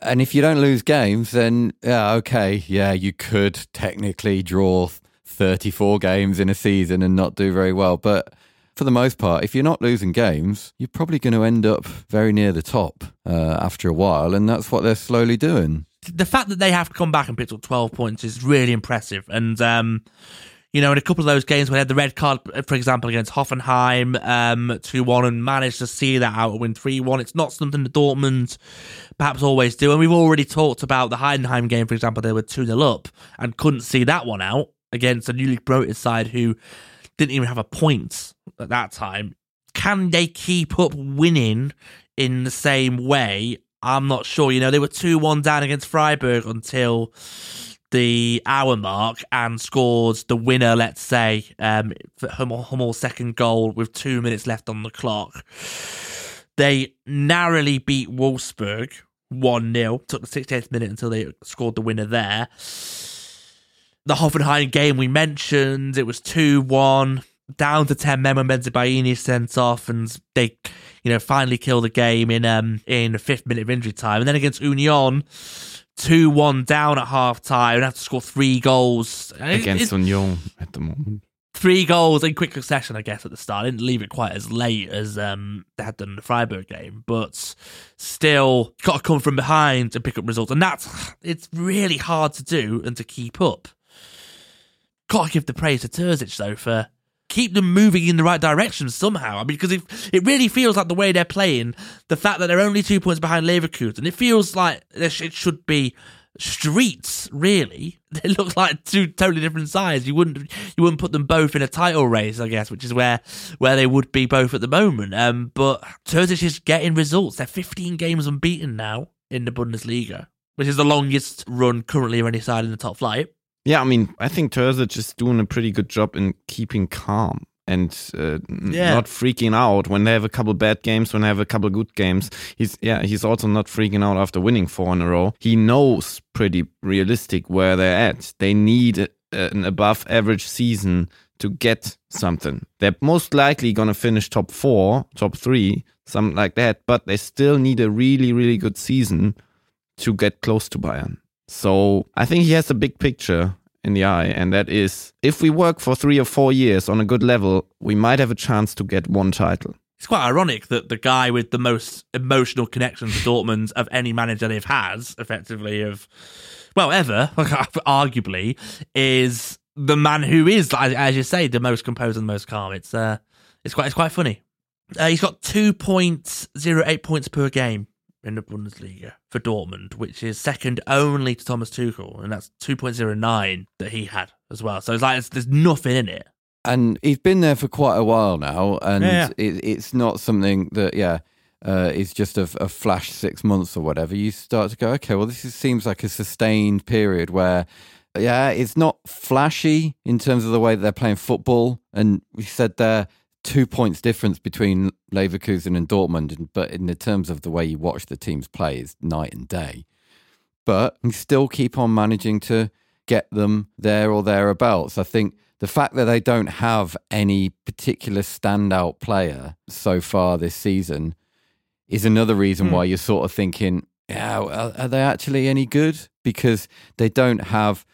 And if you don't lose games, then, yeah, okay, yeah, you could technically draw thirty-four games in a season and not do very well. But for the most part, if you're not losing games, you're probably going to end up very near the top uh, after a while, and that's what they're slowly doing. The fact that they have come back and picked up twelve points is really impressive. And, um, you know, in a couple of those games where they had the red card, for example, against Hoffenheim, um, two one, and managed to see that out and win three one, it's not something that Dortmund perhaps always do. And we've already talked about the Heidenheim game, for example. They were two nil up and couldn't see that one out against a newly promoted side who didn't even have a point at that time. Can they keep up winning in the same way? I'm not sure. You know, they were two one down against Freiburg until the hour mark and scored the winner, let's say, um, for Hummel's second goal with two minutes left on the clock. They narrowly beat Wolfsburg one nil. Took the sixty-eighth minute until they scored the winner there. The Hoffenheim game we mentioned, it was two one, down to ten men when Benzibaini sent off, and they, you know, finally killed the game in um in the fifth minute of injury time. And then against Union, two one down at half time and have to score three goals. Against it's, Union at the moment. Three goals in quick succession, I guess, at the start. I didn't leave it quite as late as um, they had done in the Freiburg game, but still got to come from behind to pick up results. And that's, it's really hard to do and to keep up. Got to give the praise to Terzic, though, for keep them moving in the right direction somehow. I mean, because it, it really feels like the way they're playing, the fact that they're only two points behind Leverkusen, it feels like it should be streets, really. They look like two totally different sides. You wouldn't you wouldn't put them both in a title race, I guess, which is where where they would be both at the moment. Um, but Terzic is getting results. They're fifteen games unbeaten now in the Bundesliga, which is the longest run currently of any side in the top flight. Yeah, I mean, I think Terzic is doing a pretty good job in keeping calm and uh, yeah. not freaking out when they have a couple bad games, when they have a couple good games. He's yeah, he's also not freaking out after winning four in a row. He knows pretty realistic where they're at. They need a, an above average season to get something. They're most likely going to finish top four, top three, something like that, but they still need a really, really good season to get close to Bayern. So I think he has a big picture in the eye, and that is, if we work for three or four years on a good level, we might have a chance to get one title. It's quite ironic that the guy with the most emotional connection to Dortmund of any manager they've had, effectively, of, well, ever, arguably, is the man who is, as you say, the most composed and the most calm. It's uh, it's quite it's quite funny. Uh, he's got two point oh eight points per game in the Bundesliga for Dortmund, which is second only to Thomas Tuchel, and that's two point oh nine that he had as well. So it's like it's, there's nothing in it. And he's been there for quite a while now, and yeah, yeah. It, it's not something that, yeah, uh, is just a, a flash six months or whatever. You start to go, okay, well, this is, seems like a sustained period where, yeah, it's not flashy in terms of the way that they're playing football. And we said there, two points difference between Leverkusen and Dortmund, but in the terms of the way you watch the teams play is night and day. But you still keep on managing to get them there or thereabouts. I think the fact that they don't have any particular standout player so far this season is another reason mm. why you're sort of thinking, yeah, are, are they actually any good? Because they don't have,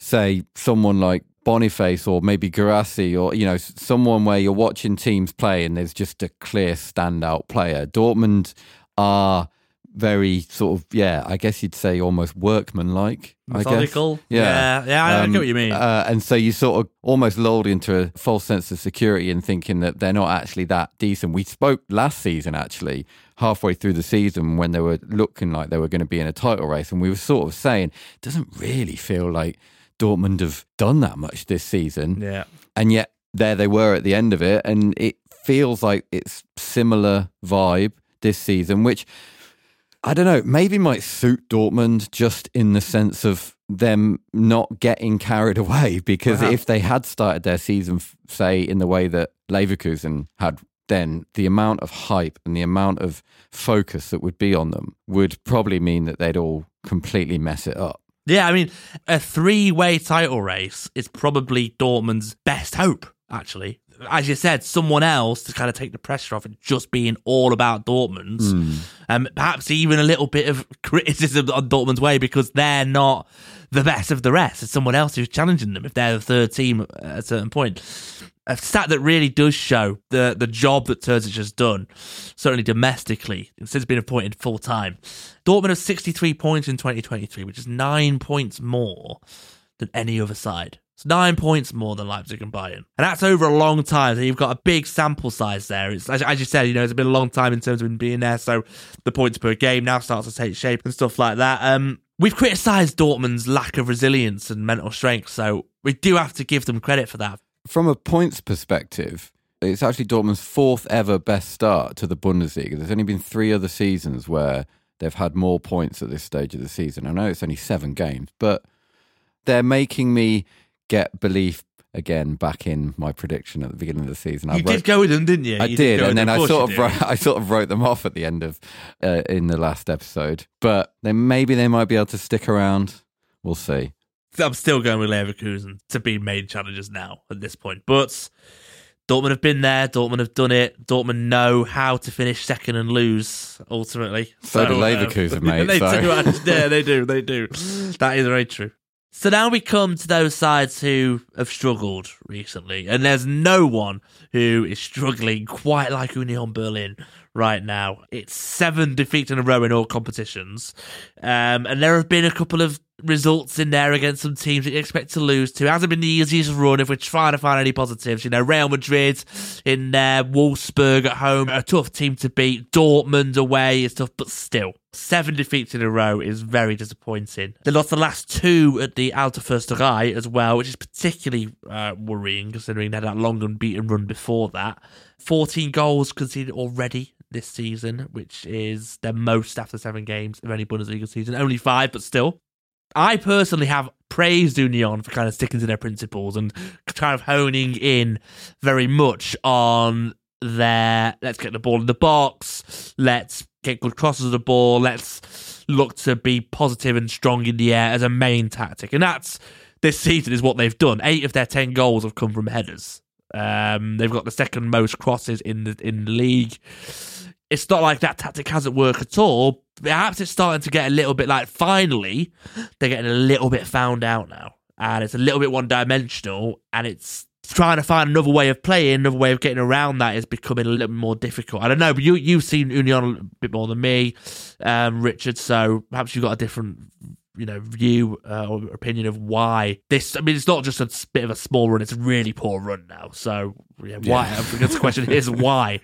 say, someone like Boniface or maybe Guirassy or, you know, someone where you're watching teams play and there's just a clear standout player. Dortmund are very sort of, yeah, I guess you'd say almost workman-like. Methodical. Yeah, yeah, yeah I, um, I get what you mean. Uh, and so you sort of almost lulled into a false sense of security and thinking that they're not actually that decent. We spoke last season, actually, halfway through the season when they were looking like they were going to be in a title race, and we were sort of saying, it doesn't really feel like Dortmund have done that much this season. Yeah. And yet there they were at the end of it, and it feels like it's similar vibe this season, which, I don't know, maybe might suit Dortmund just in the sense of them not getting carried away, because wow. if they had started their season, say, in the way that Leverkusen had, then the amount of hype and the amount of focus that would be on them would probably mean that they'd all completely mess it up. Yeah, I mean, a three-way title race is probably Dortmund's best hope, actually. As you said, someone else to kind of take the pressure off and just being all about Dortmund's. Mm. Um, perhaps even a little bit of criticism on Dortmund's way because they're not the best of the rest. It's someone else who's challenging them if they're the third team at a certain point. A stat that really does show the, the job that Terzic has done, certainly domestically, since being appointed full-time. Dortmund have sixty-three points in twenty twenty-three, which is nine points more than any other side. It's nine points more than Leipzig and Bayern. And that's over a long time. So you've got a big sample size there. It's, as, as you said, you know, it's been a long time in terms of him being there. So the points per game now starts to take shape and stuff like that. Um, we've criticised Dortmund's lack of resilience and mental strength. So we do have to give them credit for that. From a points perspective, it's actually Dortmund's fourth ever best start to the Bundesliga. There's only been three other seasons where they've had more points at this stage of the season. I know it's only seven games, but they're making me get belief again back in my prediction at the beginning of the season. I you wrote, did go with them, didn't you? I you did, did and then I sort of wrote, I sort of wrote them off at the end of uh, in the last episode. But then maybe they might be able to stick around. We'll see. I'm still going with Leverkusen to be main challengers now at this point, but Dortmund have been there. Dortmund have done it. Dortmund know how to finish second and lose, ultimately. So, so do Leverkusen, uh, mate. They so. do, actually, yeah, they do, they do. That is very true. So now we come to those sides who have struggled recently, and there's no one who is struggling quite like Union Berlin right now. It's seven defeats in a row in all competitions, um, and there have been a couple of results in there against some teams that you expect to lose to. It hasn't been the easiest run if we're trying to find any positives. You know, Real Madrid in there, Wolfsburg at home, a tough team to beat. Dortmund away is tough, but still, seven defeats in a row is very disappointing. They lost the last two at the Alta Försterei as well, which is particularly uh, worrying considering they had that long unbeaten run before that. fourteen goals conceded already this season, which is their most after seven games of any Bundesliga season. Only five, but still. I personally have praised Union for kind of sticking to their principles and kind of honing in very much on their, let's get the ball in the box, let's get good crosses of the ball, let's look to be positive and strong in the air as a main tactic. And that's, this season is what they've done. Eight of their ten goals have come from headers. Um, they've got the second most crosses in the in the league. It's not like that tactic hasn't worked at all. Perhaps it's starting to get a little bit like, finally, they're getting a little bit found out now. And it's a little bit one-dimensional, and it's trying to find another way of playing, another way of getting around that is becoming a little bit more difficult. I don't know, but you, you've seen Union a bit more than me, um, Richard, so perhaps you've got a different you know, view uh, or opinion of why this. I mean, it's not just a bit of a small run; it's a really poor run now. So, yeah, why? Yeah. The question is why?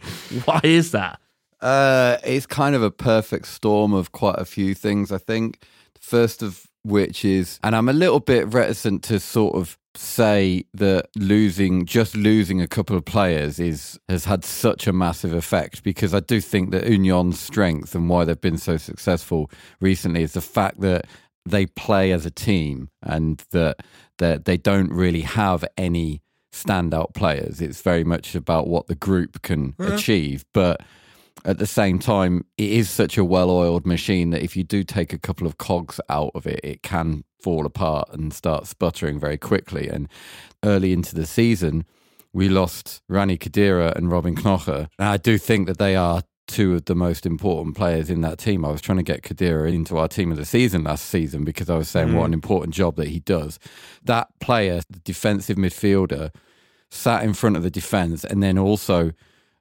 Why is that? Uh, it's kind of a perfect storm of quite a few things, I think. First of which is, and I'm a little bit reticent to sort of say that losing, just losing a couple of players is has had such a massive effect, because I do think that Union's strength and why they've been so successful recently is the fact that they play as a team and that, that they don't really have any standout players. It's very much about what the group can yeah. achieve. But at the same time, it is such a well-oiled machine that if you do take a couple of cogs out of it, it can fall apart and start sputtering very quickly. And early into the season, we lost Rani Khedira and Robin Knocher. And I do think that they are two of the most important players in that team. I was trying to get Khedira into our team of the season last season because I was saying mm. what an important job that he does. That player, the defensive midfielder, sat in front of the defence and then also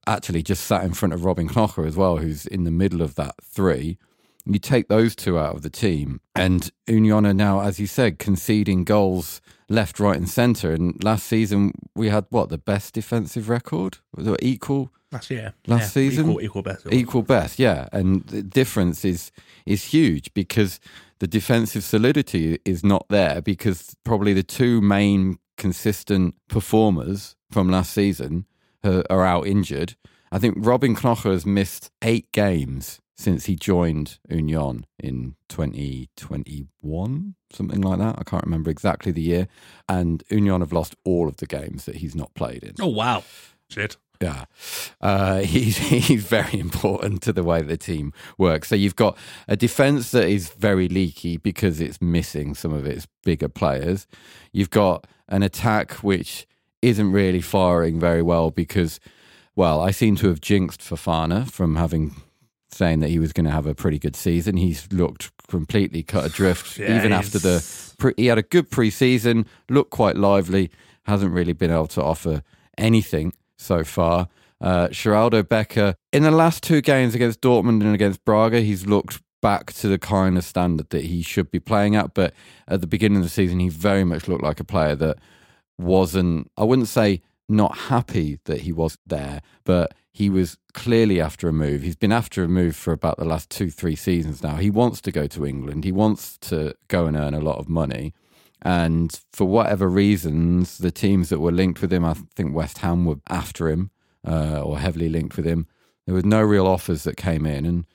actually just sat in front of Robin Knocher as well, who's in the middle of that three. You take those two out of the team, and Union are now, as you said, conceding goals left, right and centre. And last season we had, what, the best defensive record? Was it equal? Last year. Last yeah, season? Equal, equal best. Equal best, yeah. And the difference is is huge because the defensive solidity is not there, because probably the two main consistent performers from last season are out injured. I think Robin Knocher has missed eight games since he joined Union in twenty twenty-one, something like that. I can't remember exactly the year. And Union have lost all of the games that he's not played in. Oh, wow. Shit. Yeah. Uh, he's, he's very important to the way the team works. So you've got a defence that is very leaky because it's missing some of its bigger players. You've got an attack which isn't really firing very well because, well, I seem to have jinxed Fofana from having saying that he was going to have a pretty good season. He's looked completely cut adrift, yeah, even after the... Pre, he had a good pre-season, looked quite lively, hasn't really been able to offer anything so far. Uh, Geraldo Becker, in the last two games against Dortmund and against Braga, he's looked back to the kind of standard that he should be playing at, but at the beginning of the season, he very much looked like a player that wasn't, I wouldn't say not happy that he was there, but he was clearly after a move. He's been after a move for about the last two, three seasons now. He wants to go to England. He wants to go and earn a lot of money. And for whatever reasons, the teams that were linked with him, I think West Ham were after him uh, or heavily linked with him. There was no real offers that came in. And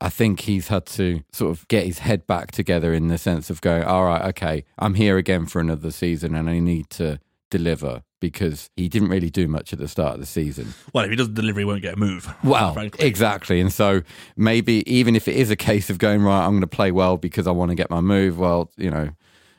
I think he's had to sort of get his head back together in the sense of going, all right, okay, I'm here again for another season and I need to deliver, because he didn't really do much at the start of the season. Well, if he doesn't deliver, he won't get a move. Well, frankly. Exactly. And so maybe even if it is a case of going, right, I'm going to play well because I want to get my move, well, you know,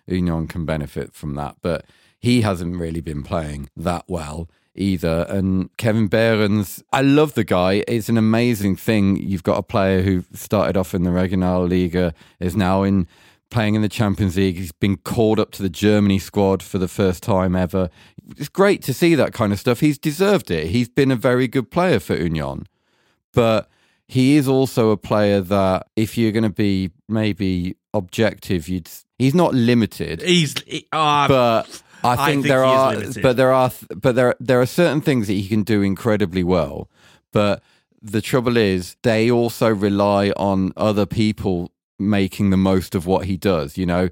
Union can benefit from that. But he hasn't really been playing that well either. And Kevin Behrens, I love the guy. It's an amazing thing. You've got a player who started off in the Regionalliga, is now in playing in the Champions League. He's been called up to the Germany squad for the first time ever. It's great to see that kind of stuff. He's deserved it. He's been a very good player for Union. But he is also a player that, if you're going to be maybe objective, you'd he's not limited. He's... Uh... But... I think, I think there are, but there are, but there there are certain things that he can do incredibly well. But the trouble is, they also rely on other people making the most of what he does. You know,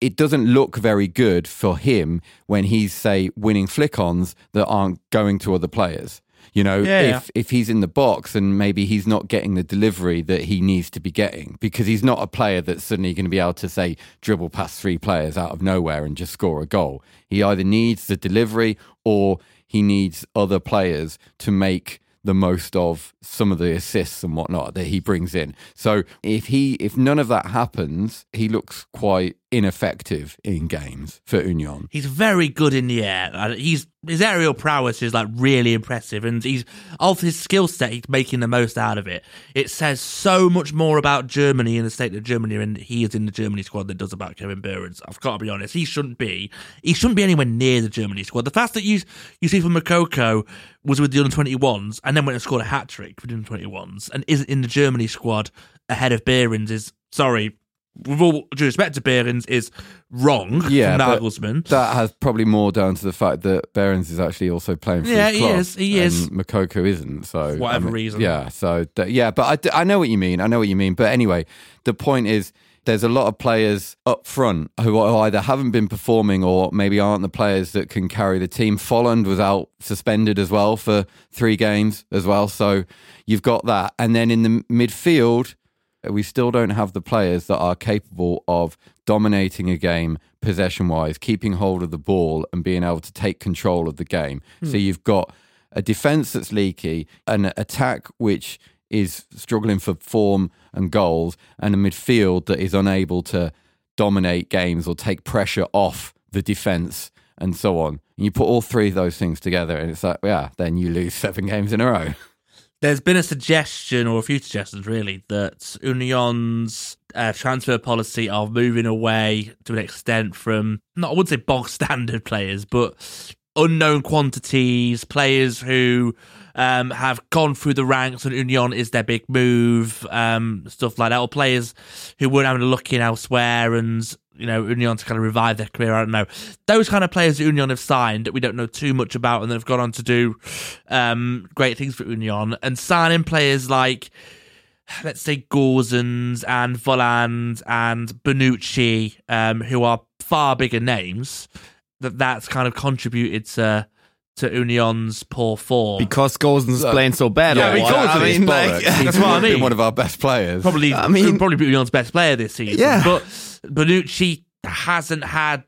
it doesn't look very good for him when he's, say, winning flick-ons that aren't going to other players. You know, yeah, yeah. if if he's in the box and maybe he's not getting the delivery that he needs to be getting, because he's not a player that's suddenly going to be able to, say, dribble past three players out of nowhere and just score a goal. He either needs the delivery or he needs other players to make the most of some of the assists and whatnot that he brings in. So if he if none of that happens, he looks quite ineffective in games for Union. He's very good in the air. He's his aerial prowess is like really impressive, and he's of his skill set, he's making the most out of it. It says so much more about Germany and the state of Germany, and he is in the Germany squad, than does about Kevin Behrens. I've got to be honest. He shouldn't be. He shouldn't be anywhere near the Germany squad. The fact that you you see from Makoko was with the under twenty-ones and then went and scored a hat trick for the under twenty-ones and isn't in the Germany squad ahead of Behrens is, sorry, with all due respect to Behrens, is wrong. Yeah, from Nagelsmann. That has probably more down to the fact that Behrens is actually also playing for yeah, his club. Yeah, he is. He is. And Makoko isn't. So whatever I mean, reason. Yeah. So yeah, but I, I know what you mean. I know what you mean. But anyway, the point is, there's a lot of players up front who either haven't been performing or maybe aren't the players that can carry the team. Folland was out suspended as well for three games as well. So you've got that. And then in the midfield, we still don't have the players that are capable of dominating a game possession-wise, keeping hold of the ball and being able to take control of the game. Mm. So you've got a defence that's leaky, an attack which is struggling for form and goals, and a midfield that is unable to dominate games or take pressure off the defence and so on. And you put all three of those things together and it's like, yeah, then you lose seven games in a row. There's been a suggestion, or a few suggestions really, that Union's uh, transfer policy are moving away to an extent from, not, I wouldn't say bog standard players, but unknown quantities, players who um, have gone through the ranks and Union is their big move, um, stuff like that, or players who weren't having a look in elsewhere and, you know, Union to kind of revive their career. I don't know. Those kind of players that Union have signed that we don't know too much about and they've gone on to do um, great things for Union. And signing players like, let's say, Gaussens and Volland and Bonucci, um, who are far bigger names, that that's kind of contributed to to Union's poor form. Because Gaussens so, playing so bad. Yeah, because I, I mean, like, that's what I mean. Been one of our best players. Probably, I mean, probably Union's best player this season. Yeah. But Bonucci hasn't had...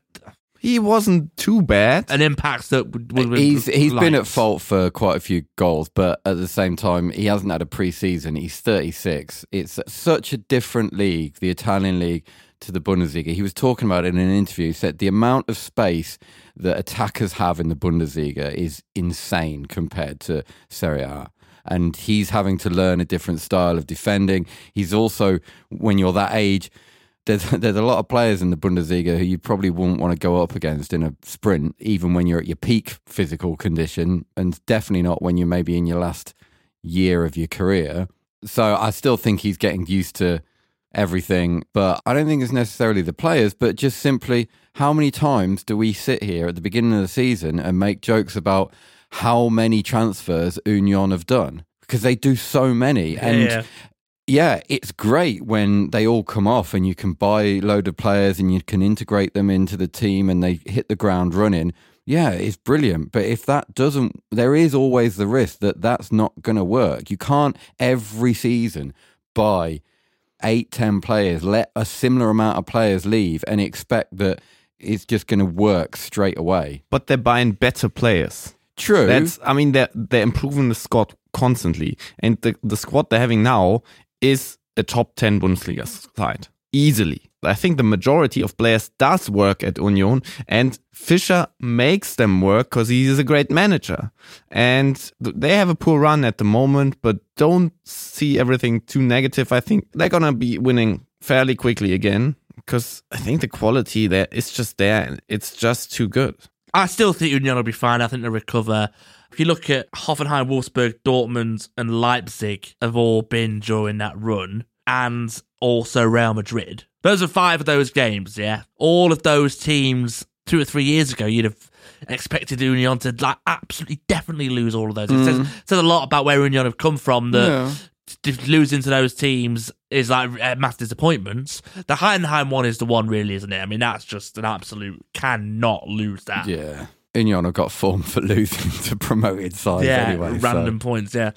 He wasn't too bad. An impact that would... would he's he's been at fault for quite a few goals, but at the same time, he hasn't had a pre-season. He's thirty-six. It's such a different league, the Italian league, to the Bundesliga. He was talking about it in an interview. He said the amount of space that attackers have in the Bundesliga is insane compared to Serie A. And he's having to learn a different style of defending. He's also, when you're that age, there's, there's a lot of players in the Bundesliga who you probably wouldn't want to go up against in a sprint, even when you're at your peak physical condition, and definitely not when you're maybe in your last year of your career. So I still think he's getting used to everything, but I don't think it's necessarily the players, but just simply how many times do we sit here at the beginning of the season and make jokes about how many transfers Union have done, because they do so many. And yeah, yeah, it's great when they all come off and you can buy a load of players and you can integrate them into the team and they hit the ground running. Yeah, it's brilliant. But if that doesn't, there is always the risk that that's not going to work. You can't every season buy eight, ten players, let a similar amount of players leave and expect that it's just going to work straight away. But they're buying better players. True. That's, I mean, they're, they're improving the squad constantly. And the, the squad they're having now is a top ten Bundesliga side, easily. I think the majority of players does work at Union, and Fischer makes them work because he is a great manager. And they have a poor run at the moment, but don't see everything too negative. I think they're going to be winning fairly quickly again because I think the quality there is just there and it's just too good. I still think Union will be fine. I think they'll recover. If you look at Hoffenheim, Wolfsburg, Dortmund and Leipzig have all been during that run, and also Real Madrid. Those are five of those games, yeah. All of those teams two or three years ago, you'd have expected Union to like absolutely definitely lose all of those. Mm. It says, it says a lot about where Union have come from that yeah. t- t- losing to those teams is like uh, mass disappointments. The Heidenheim one is the one really, isn't it? I mean, that's just an absolute cannot lose that. Yeah. Union have got form for losing to promoted sides yeah, anyway. Random so. points, yeah.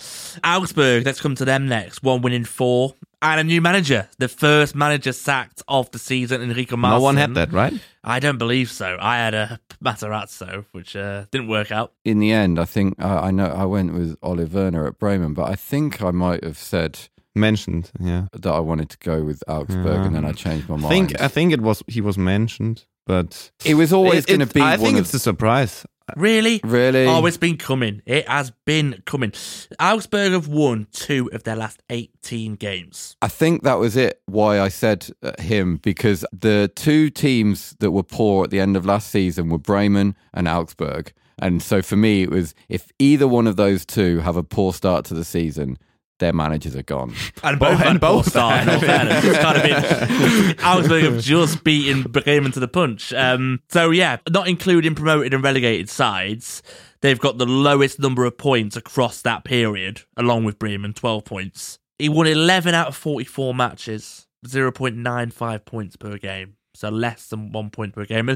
Augsburg, let's come to them next. One win in four. And a new manager. The first manager sacked of the season, Enrico Maaßen. No one had that, right? I don't believe so. I had a Matarazzo, which uh, didn't work out. In the end, I think, uh, I know I went with Olive Werner at Bremen, but I think I might have said... Mentioned, yeah. That I wanted to go with Augsburg, yeah. And then I changed my mind. I think, I think it was he was mentioned, but... It was always going to be I one think of, it's a surprise. Really? Really? Oh, it's been coming. It has been coming. Augsburg have won two of their last eighteen games. I think that was it why I said him, because the two teams that were poor at the end of last season were Bremen and Augsburg. And so for me, it was if either one of those two have a poor start to the season, their managers are gone. And both, and both sides. It's kind of been, Augsburg have just beaten Bremen to the punch. Um, so yeah, not including promoted and relegated sides, they've got the lowest number of points across that period, along with Bremen, twelve points. He won eleven out of forty-four matches, zero point nine five points per game. So less than one point per game.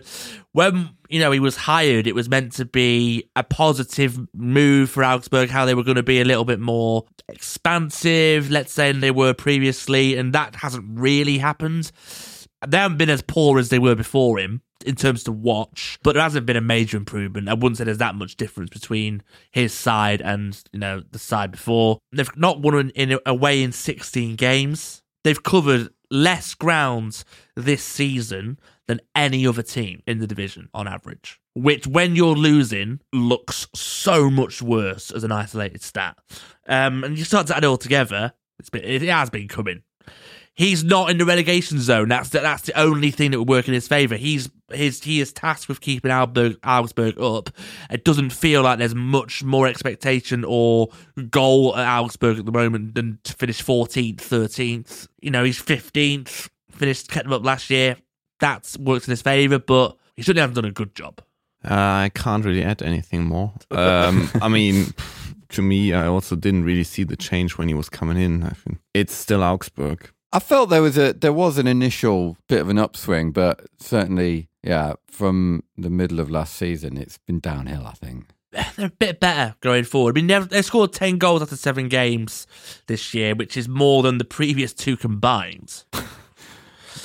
When, you know, he was hired, it was meant to be a positive move for Augsburg, how they were going to be a little bit more expansive, let's say, than they were previously, and that hasn't really happened. They haven't been as poor as they were before him in terms to watch, but there hasn't been a major improvement. I wouldn't say there's that much difference between his side and, you know, the side before. They've not won in away in sixteen games. They've covered less grounds this season than any other team in the division on average, which when you're losing looks so much worse as an isolated stat. Um, and you start to add it all together, it's been, it has been coming. He's not in the relegation zone. That's the, that's the only thing that would work in his favour. He's his he is tasked with keeping Augsburg, Augsburg up. It doesn't feel like there's much more expectation or goal at Augsburg at the moment than to finish fourteenth, thirteenth. You know, he's fifteenth, finished, kept them up last year. That works in his favour, but he certainly hasn't done a good job. Uh, I can't really add anything more. Um, I mean... To me, I also didn't really see the change when he was coming in. I think it's still Augsburg. I felt there was a there was an initial bit of an upswing, but certainly, yeah, from the middle of last season, it's been downhill, I think. They're a bit better going forward. I mean, they've, they've scored ten goals after seven games this year, which is more than the previous two combined.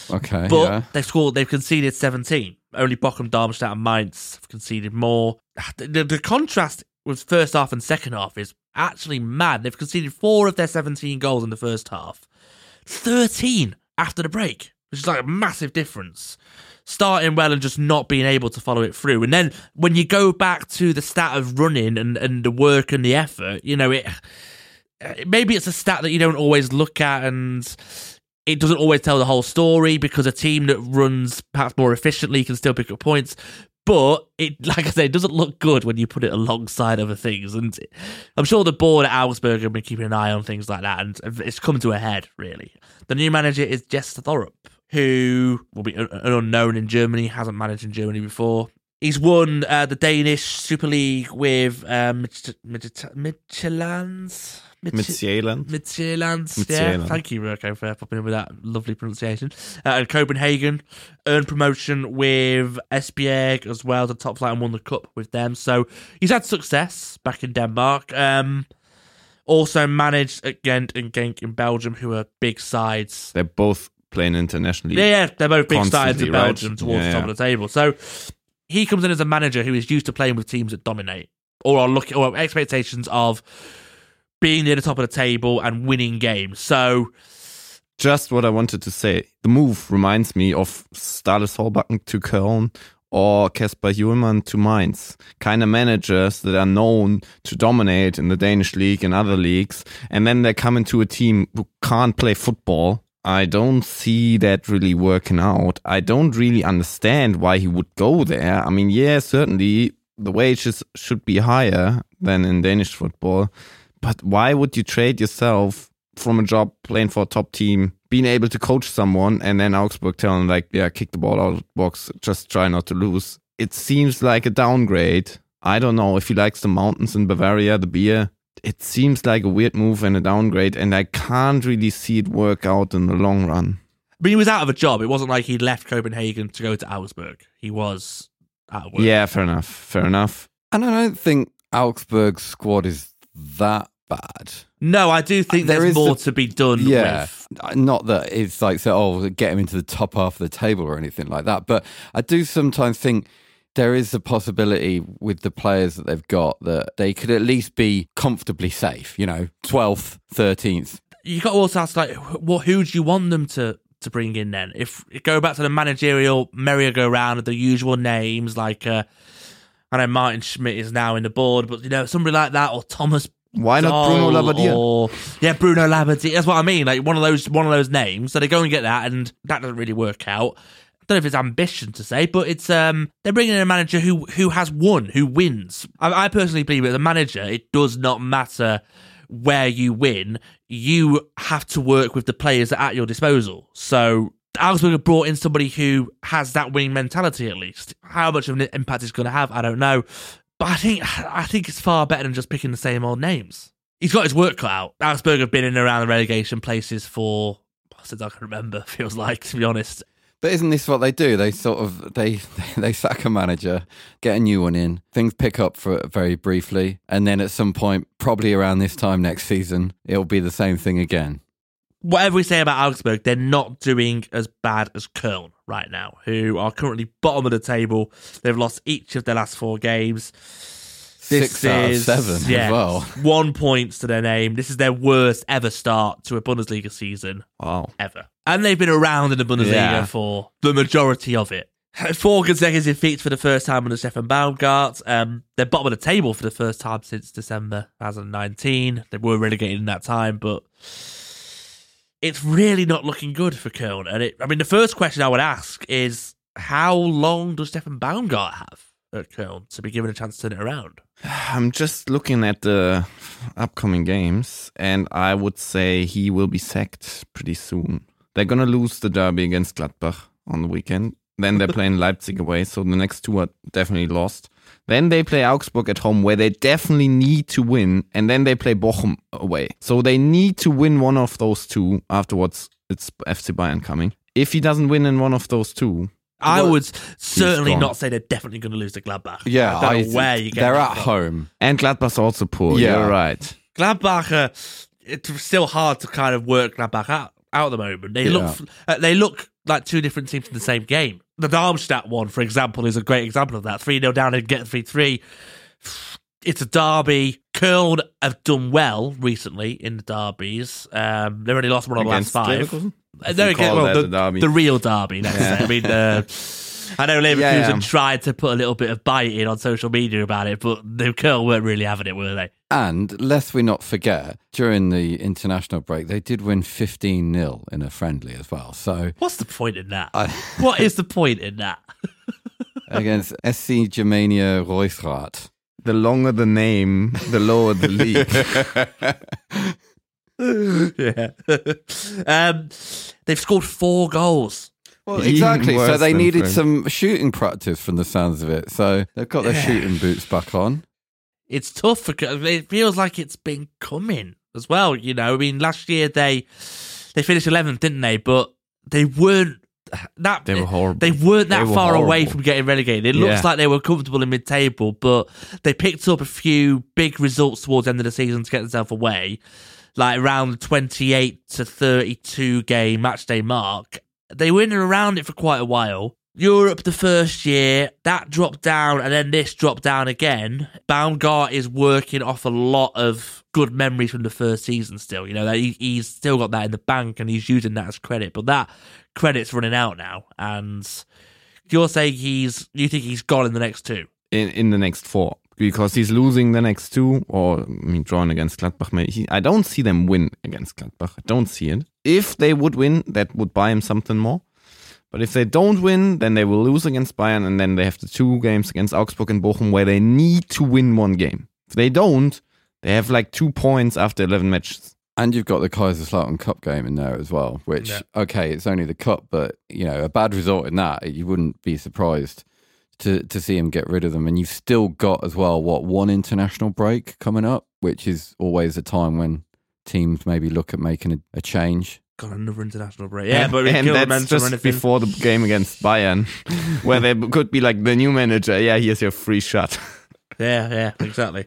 Okay, but yeah. they've scored. They've conceded seventeen. Only Bochum, Darmstadt, and Mainz have conceded more. The, the, the contrast with first half and second half is actually mad. They've conceded four of their seventeen goals in the first half. thirteen after the break, which is like a massive difference. Starting well and just not being able to follow it through. And then when you go back to the stat of running and, and the work and the effort, you know, it maybe it's a stat that you don't always look at and it doesn't always tell the whole story because a team that runs perhaps more efficiently can still pick up points. But it, like I say, it doesn't look good when you put it alongside other things. And I'm sure the board at Augsburg have been keeping an eye on things like that. And it's come to a head, really. The new manager is Jess Thorup, who will be an unknown in Germany, hasn't managed in Germany before. He's won uh, the Danish Super League with uh, Midtjylland. Midtjylland. Midtjylland. Midtjylland. Yeah. Thank you, Mirko, for popping in with that lovely pronunciation. Uh, and Copenhagen earned promotion with S B A as well, the top flight, and won the cup with them. So he's had success back in Denmark. Um, also managed at Ghent and Genk in Belgium, who are big sides. They're both playing internationally. Yeah, yeah they're both big sides in Belgium, right? Towards yeah, the top yeah. of the table. So he comes in as a manager who is used to playing with teams that dominate or are looking or expectations of being near the top of the table and winning games. So, just what I wanted to say. The move reminds me of Ståle Solbakken to Köln or Kasper Hjulmand to Mainz. Kind of managers that are known to dominate in the Danish league and other leagues, and then they come into a team who can't play football. I don't see that really working out. I don't really understand why he would go there. I mean, yeah, certainly the wages should be higher than in Danish football, but why would you trade yourself from a job playing for a top team, being able to coach someone, and then Augsburg telling like, yeah, kick the ball out of the box, just try not to lose? It seems like a downgrade. I don't know if he likes the mountains in Bavaria, the beer. It seems like a weird move and a downgrade, and I can't really see it work out in the long run. I mean, he was out of a job. It wasn't like he left Copenhagen to go to Augsburg. He was out of work. Yeah, fair enough. Fair enough. And I don't think Augsburg's squad is that bad. No, I do think there there's more the, to be done yeah, with. Not that it's like, so, oh, get him into the top half of the table or anything like that. But I do sometimes think there is the possibility with the players that they've got that they could at least be comfortably safe, you know, twelfth, thirteenth. You got to also ask, like, what, who do you want them to, to bring in then? If go back to the managerial merry-go-round of the usual names, like, uh, I know Martin Schmidt is now in the board, but, you know, somebody like that, or Thomas. Why not Bruno Labbadia? Or, yeah, Bruno Labbadia. That's what I mean, like, one of those, one of those names. So they go and get that, and that doesn't really work out. I don't know if it's ambition to say, but it's um they're bringing in a manager who who has won, who wins. I, I personally believe as a manager, it does not matter where you win, you have to work with the players that are at your disposal. So Augsburg have brought in somebody who has that winning mentality, at least. How much of an impact it's going to have, I don't know. But I think I think it's far better than just picking the same old names. He's got his work cut out. Augsburg have been in and around the relegation places for, since I can remember, feels like, to be honest. But isn't this what they do? They sort of, they they sack a manager, get a new one in, things pick up for very briefly, and then at some point, probably around this time next season, it'll be the same thing again. Whatever we say about Augsburg, they're not doing as bad as Köln right now, who are currently bottom of the table. They've lost each of their last four games. This Six is, out of seven yeah, as well. One point to their name. This is their worst ever start to a Bundesliga season. Wow. Ever. And they've been around in the Bundesliga yeah. for the majority of it. Four consecutive defeats for the first time under Stefan Baumgart. Um, they're bottom of the table for the first time since December twenty nineteen. They were relegated in that time, but it's really not looking good for Köln. And it, I mean, the first question I would ask is, how long does Stefan Baumgart have at Köln to be given a chance to turn it around? I'm just looking at the upcoming games, and I would say he will be sacked pretty soon. They're going to lose the derby against Gladbach on the weekend. Then they're playing Leipzig away, so the next two are definitely lost. Then they play Augsburg at home, where they definitely need to win, and then they play Bochum away. So they need to win one of those two. Afterwards, it's F C Bayern coming. If he doesn't win in one of those two, I well, would certainly not say they're definitely going to lose to Gladbach. Yeah, I don't know I, where you get They're at from. home. And Gladbach's also poor. Yeah, you're right. Gladbach, uh, it's still hard to kind of work Gladbach out, out at the moment. They yeah. look uh, they look like two different teams in the same game. The Darmstadt one, for example, is a great example of that. three nil down and get three three. It's a derby. Köln have done well recently in the derbies. Um, they've already lost one of the last five. Leverkusen? They're again, well, the, derby. the real derby, let's yeah. say. I mean, uh, I know Leverkusen yeah, yeah. tried to put a little bit of bite in on social media about it, but the Köln weren't really having it, were they? And lest we not forget, during the international break, they did win fifteen nil in a friendly as well. So what's the point in that? I, what is the point in that? Against S C Germania Reusrath. The longer the name, the lower the league. yeah. um, they've scored four goals. Well, exactly. So they needed friend. some shooting practice from the sounds of it. So they've got their yeah. shooting boots back on. It's tough because it feels like it's been coming as well. You know, I mean, last year they they finished eleventh, didn't they? But they weren't. That, they were horrible. They weren't that they were far horrible. away from getting relegated. It looks yeah. like they were comfortable in mid-table, but they picked up a few big results towards the end of the season to get themselves away. Like around the twenty-eight to thirty-two game matchday mark, they were in and around it for quite a while. Europe the first year, that dropped down, and then this dropped down again. Baumgart is working off a lot of good memories from the first season still. You know, he, he's still got that in the bank, and he's using that as credit. But that credit's running out now, and you're saying he's, you think he's gone in the next two? In, in the next four. Because he's losing the next two, or I mean, drawing against Gladbach. He, I don't see them win against Gladbach. I don't see it. If they would win, that would buy him something more. But if they don't win, then they will lose against Bayern, and then they have the two games against Augsburg and Bochum where they need to win one game. If they don't, they have like two points after eleven matches. And you've got the Kaiserslautern Cup game in there as well, which, yeah. okay, it's only the Cup, but, you know, a bad result in that, you wouldn't be surprised to, to see him get rid of them. And you've still got as well, what, one international break coming up, which is always a time when teams maybe look at making a, a change. Got another international break. Yeah, but and that's just before the game against Bayern, where they could be like the new manager. Yeah, here's your free shot. yeah, yeah, exactly.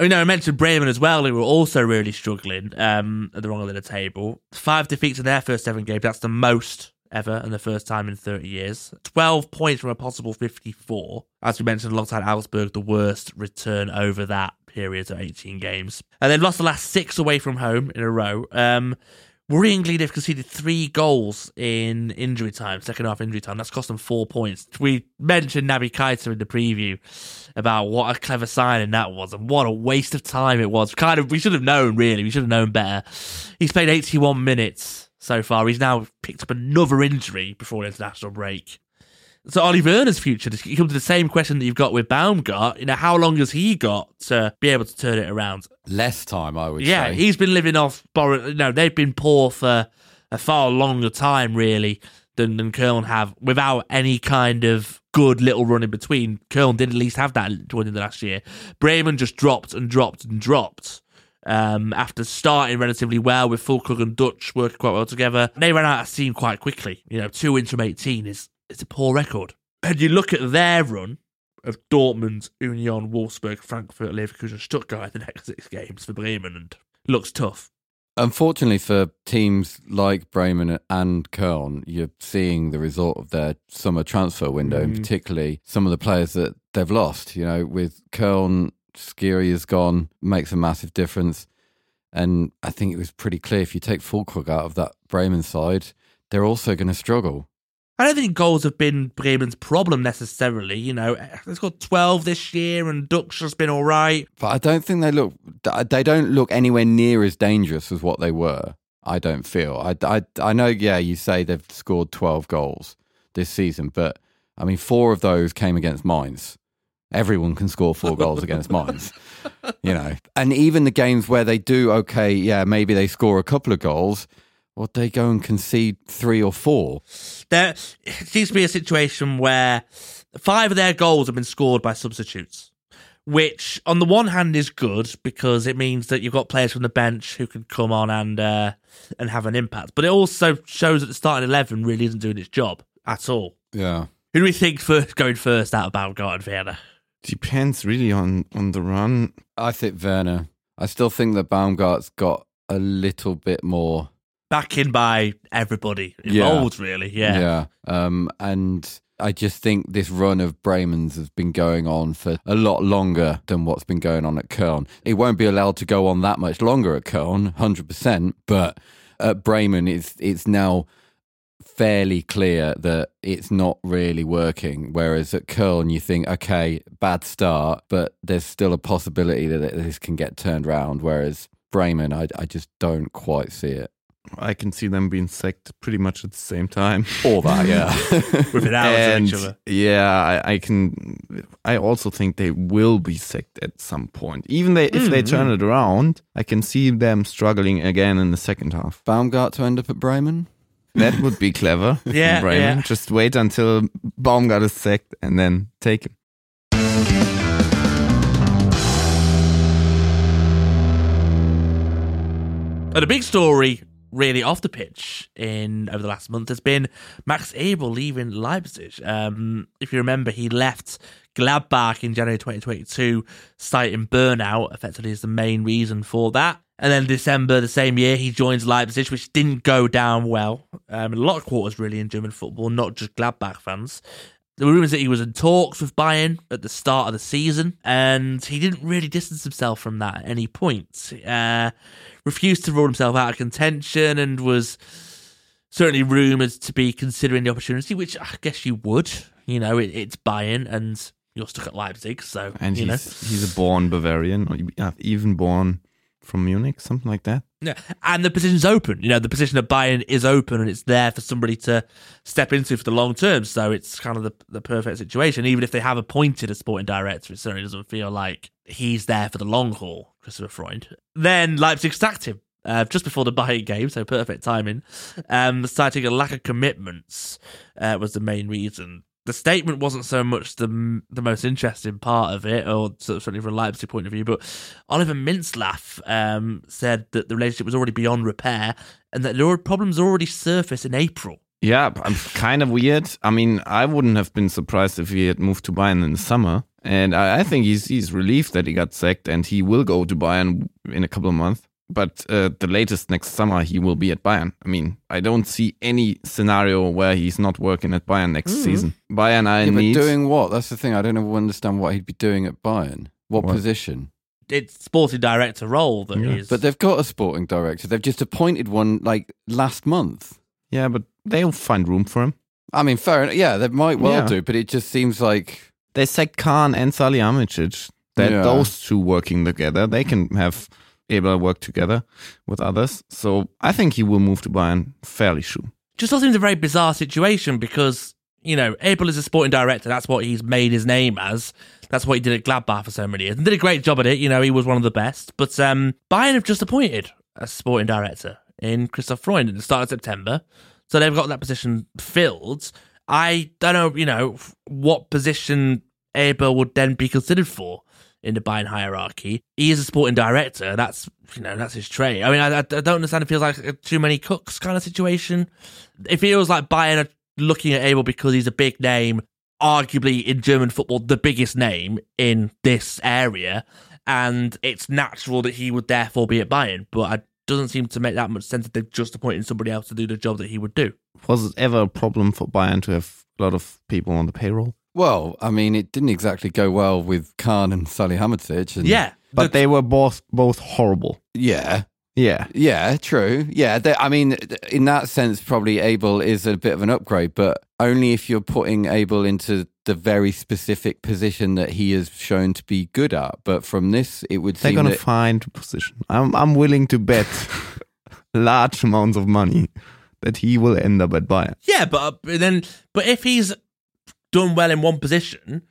You know, I mentioned Bremen as well, who were also really struggling um, at the wrong end of the table. Five defeats in their first seven games. That's the most ever and the first time in thirty years. twelve points from a possible fifty-four. As we mentioned, alongside Augsburg, the worst return over that period of eighteen games. And they've lost the last six away from home in a row. Um... Worryingly, they've conceded three goals in injury time, second half injury time. That's cost them four points. We mentioned Naby Keita in the preview about what a clever signing that was and what a waste of time it was. Kind of, we should have known, really. We should have known better. He's played eighty-one minutes so far. He's now picked up another injury before the international break. So Ollie Werner's future, it comes to the same question that you've got with Baumgart. You know, how long has he got to be able to turn it around? Less time, I would yeah, say. Yeah, he's been living off borrowed. You know, they've been poor for a far longer time, really, than, than Köln have, without any kind of good little run in between. Köln did at least have that toward the end of last year. Bremen just dropped and dropped and dropped. Um, after starting relatively well with Fulkrug and Dutch working quite well together, they ran out of steam quite quickly. You know, two wins from eighteen is it's a poor record. And you look at their run of Dortmund, Union, Wolfsburg, Frankfurt, Leverkusen, Stuttgart in the next six games for Bremen, and looks tough. Unfortunately for teams like Bremen and Köln, you're seeing the result of their summer transfer window, mm. particularly some of the players that they've lost. You know, with Köln, Skiri is gone, makes a massive difference. And I think it was pretty clear if you take Fulkrug out of that Bremen side, they're also going to struggle. I don't think goals have been Bremen's problem necessarily. You know, they scored twelve this year and Dux has been all right. But I don't think they look, they don't look anywhere near as dangerous as what they were, I don't feel. I, I, I know, yeah, you say they've scored twelve goals this season, but I mean, four of those came against Mainz. Everyone can score four goals against Mainz, you know. And even the games where they do, okay, yeah, maybe they score a couple of goals, or they go and concede three or four. There seems to be a situation where five of their goals have been scored by substitutes, which on the one hand is good because it means that you've got players from the bench who can come on and uh, and have an impact. But it also shows that the starting eleven really isn't doing its job at all. Yeah. Who do we think first going first out of Baumgart and Werner? Depends really on, on the run. I think Werner. I still think that Baumgart's got a little bit more backing by everybody involved, yeah. really. Yeah. Yeah. Um, and I just think this run of Bremen's has been going on for a lot longer than what's been going on at Köln. It won't be allowed to go on that much longer at Köln, one hundred percent. But at Bremen, it's it's now fairly clear that it's not really working, whereas at Köln you think, okay, bad start, but there's still a possibility that this can get turned around, whereas Bremen, I, I just don't quite see it. I can see them being sacked pretty much at the same time. All that, yeah. With an hour to each other. Yeah, I, I can... I also think they will be sacked at some point. Even they, mm-hmm. if they turn it around, I can see them struggling again in the second half. Baumgart to end up at Bremen? That would be clever. Yeah, Bremen. Yeah. Just wait until Baumgart is sacked and then take him. And a big story, really, off the pitch in over the last month has been Max Eberl leaving Leipzig. Um, if you remember, he left Gladbach in January twenty twenty-two, citing burnout, effectively is the main reason for that. And then December the same year, he joins Leipzig, which didn't go down well. Um, a lot of quarters, really, in German football, not just Gladbach fans. There were rumours that he was in talks with Bayern at the start of the season, and he didn't really distance himself from that at any point. Uh, refused to rule himself out of contention and was certainly rumoured to be considering the opportunity, which I guess you would. You know, it, it's Bayern, and you're stuck at Leipzig, so, and you he's, know. He's a born Bavarian, or even born from Munich, something like that. Yeah, and the position's open. You know, the position of Bayern is open, and it's there for somebody to step into for the long term. So it's kind of the, the perfect situation. Even if they have appointed a sporting director, it certainly doesn't feel like he's there for the long haul, Christopher Freund. Then Leipzig sacked him uh, just before the Bayern game, so perfect timing. Um, citing a lack of commitments uh, was the main reason. The statement wasn't so much the the most interesting part of it, or certainly from a Leipzig point of view, but Oliver Mintzlaff um, said that the relationship was already beyond repair and that there were problems already surfaced in April. Yeah, kind of weird. I mean, I wouldn't have been surprised if he had moved to Bayern in the summer. And I, I think he's, he's relieved that he got sacked and he will go to Bayern in a couple of months. But uh, the latest next summer, he will be at Bayern. I mean, I don't see any scenario where he's not working at Bayern next mm. season. Bayern are in yeah, need. But doing what? That's the thing. I don't understand what he'd be doing at Bayern. What, what? position? It's sporting director role that yeah. is. But they've got a sporting director. They've just appointed one like last month. Yeah, but they'll find room for him. I mean, fair enough. Yeah, they might well yeah. do. But it just seems like... They sacked Kahn and Salihamidzic. That yeah. Those two working together, they can have... able to work together with others. So I think he will move to Bayern fairly soon. Just also seems a very bizarre situation because you know, Abel is a sporting director. That's what he's made his name as. That's what he did at Gladbach for so many years. And did a great job at it. You know, he was one of the best. But um, Bayern have just appointed a sporting director in Christoph Freund at the start of September. So they've got that position filled. I don't know, you know, what position Abel would then be considered for in the Bayern hierarchy. He is a sporting director. That's, you know, that's his trade. I mean, I, I don't understand. It feels like a too many cooks kind of situation. It feels like Bayern are looking at Abel because he's a big name, arguably in German football, the biggest name in this area. And it's natural that he would therefore be at Bayern. But it doesn't seem to make that much sense that they're just appointing somebody else to do the job that he would do. Was it ever a problem for Bayern to have a lot of people on the payroll? Well, I mean, it didn't exactly go well with Kahn and Salihamidzic. And, yeah. But the, they were both both horrible. Yeah. Yeah. Yeah, true. Yeah, they, I mean, in that sense, probably Abel is a bit of an upgrade, but only if you're putting Abel into the very specific position that he is shown to be good at. But from this, it would They're seem They're going to find a position. I'm, I'm willing to bet large amounts of money that he will end up at Bayern. Yeah, but then, but if he's done well in one position,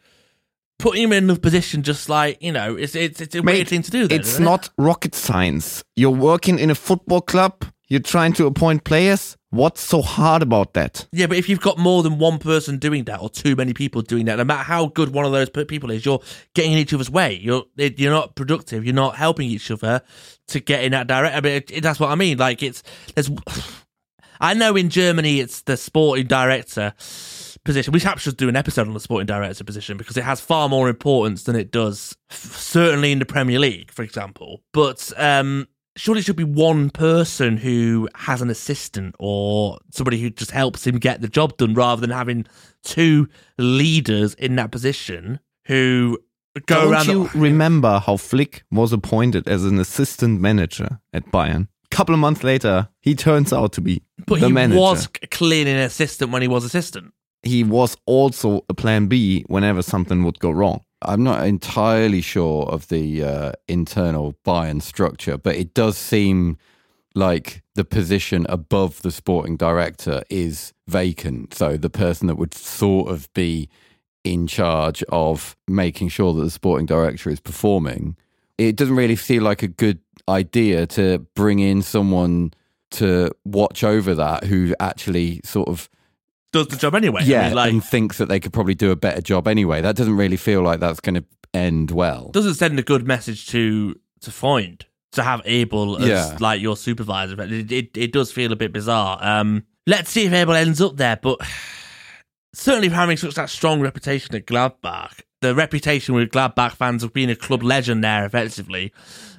putting him in another position, just like, you know, it's it's it's a Mate, weird thing to do. Then, it's not it? rocket science. You're working in a football club. You're trying to appoint players. What's so hard about that? Yeah, but if you've got more than one person doing that, or too many people doing that, no matter how good one of those people is, you're getting in each other's way. You're you're not productive. You're not helping each other to get in that direction. I mean, it, it, that's what I mean. Like, it's there's. I know in Germany it's the sporting director position. We perhaps should do an episode on the sporting director position because it has far more importance than it does, f- certainly in the Premier League, for example. But um, surely it should be one person who has an assistant or somebody who just helps him get the job done rather than having two leaders in that position who go Don't around... Don't you the- remember how Flick was appointed as an assistant manager at Bayern? Couple of months later, he turns out to be but the manager. But he was clearly an assistant when he was assistant. He was also a plan B whenever something would go wrong. I'm not entirely sure of the uh, internal Bayern structure, but it does seem like the position above the sporting director is vacant. So the person that would sort of be in charge of making sure that the sporting director is performing, it doesn't really feel like a good idea to bring in someone to watch over that who actually sort of does the job anyway. Yeah, I mean, like, and thinks that they could probably do a better job anyway. That doesn't really feel like that's going to end well. Doesn't send a good message to to Freund to have Abel as yeah. like your supervisor. It, it it does feel a bit bizarre. Um, let's see if Abel ends up there, but certainly for having such that strong reputation at Gladbach. The reputation with Gladbach fans of being a club legend there, effectively,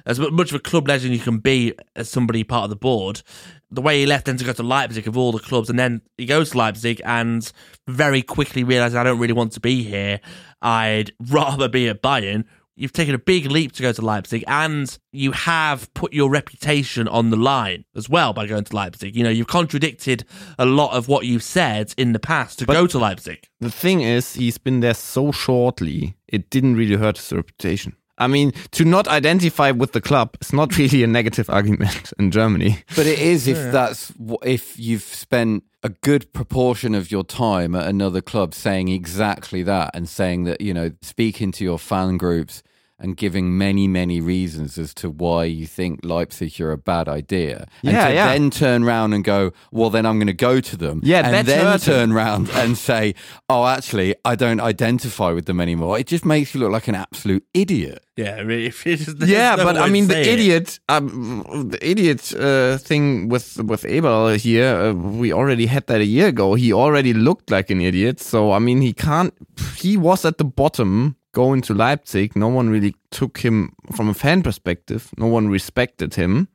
as much of a club legend you can be as somebody part of the board. The way he left then to go to Leipzig of all the clubs, and then he goes to Leipzig and very quickly realises I don't really want to be here. I'd rather be at Bayern. You've taken a big leap to go to Leipzig, and you have put your reputation on the line as well by going to Leipzig. You know, you've contradicted a lot of what you've said in the past to but go to Leipzig. The thing is, he's been there so shortly, it didn't really hurt his reputation. I mean, to not identify with the club is not really a negative argument in Germany. But it is if that's if you've spent a good proportion of your time at another club saying exactly that and saying that, you know, speaking to your fan groups and giving many, many reasons as to why you think Leipzig are a bad idea. And yeah, to yeah. then turn round and go, well, then I'm going to go to them. Yeah, and then hurting. turn round and say, oh, actually, I don't identify with them anymore. It just makes you look like an absolute idiot. Yeah, if it's, yeah, no but I mean the idiot, um, the idiot uh, thing with with Abel here. Uh, we already had that a year ago. He already looked like an idiot. So I mean, he can't. He was at the bottom going to Leipzig. No one really took him from a fan perspective. No one respected him.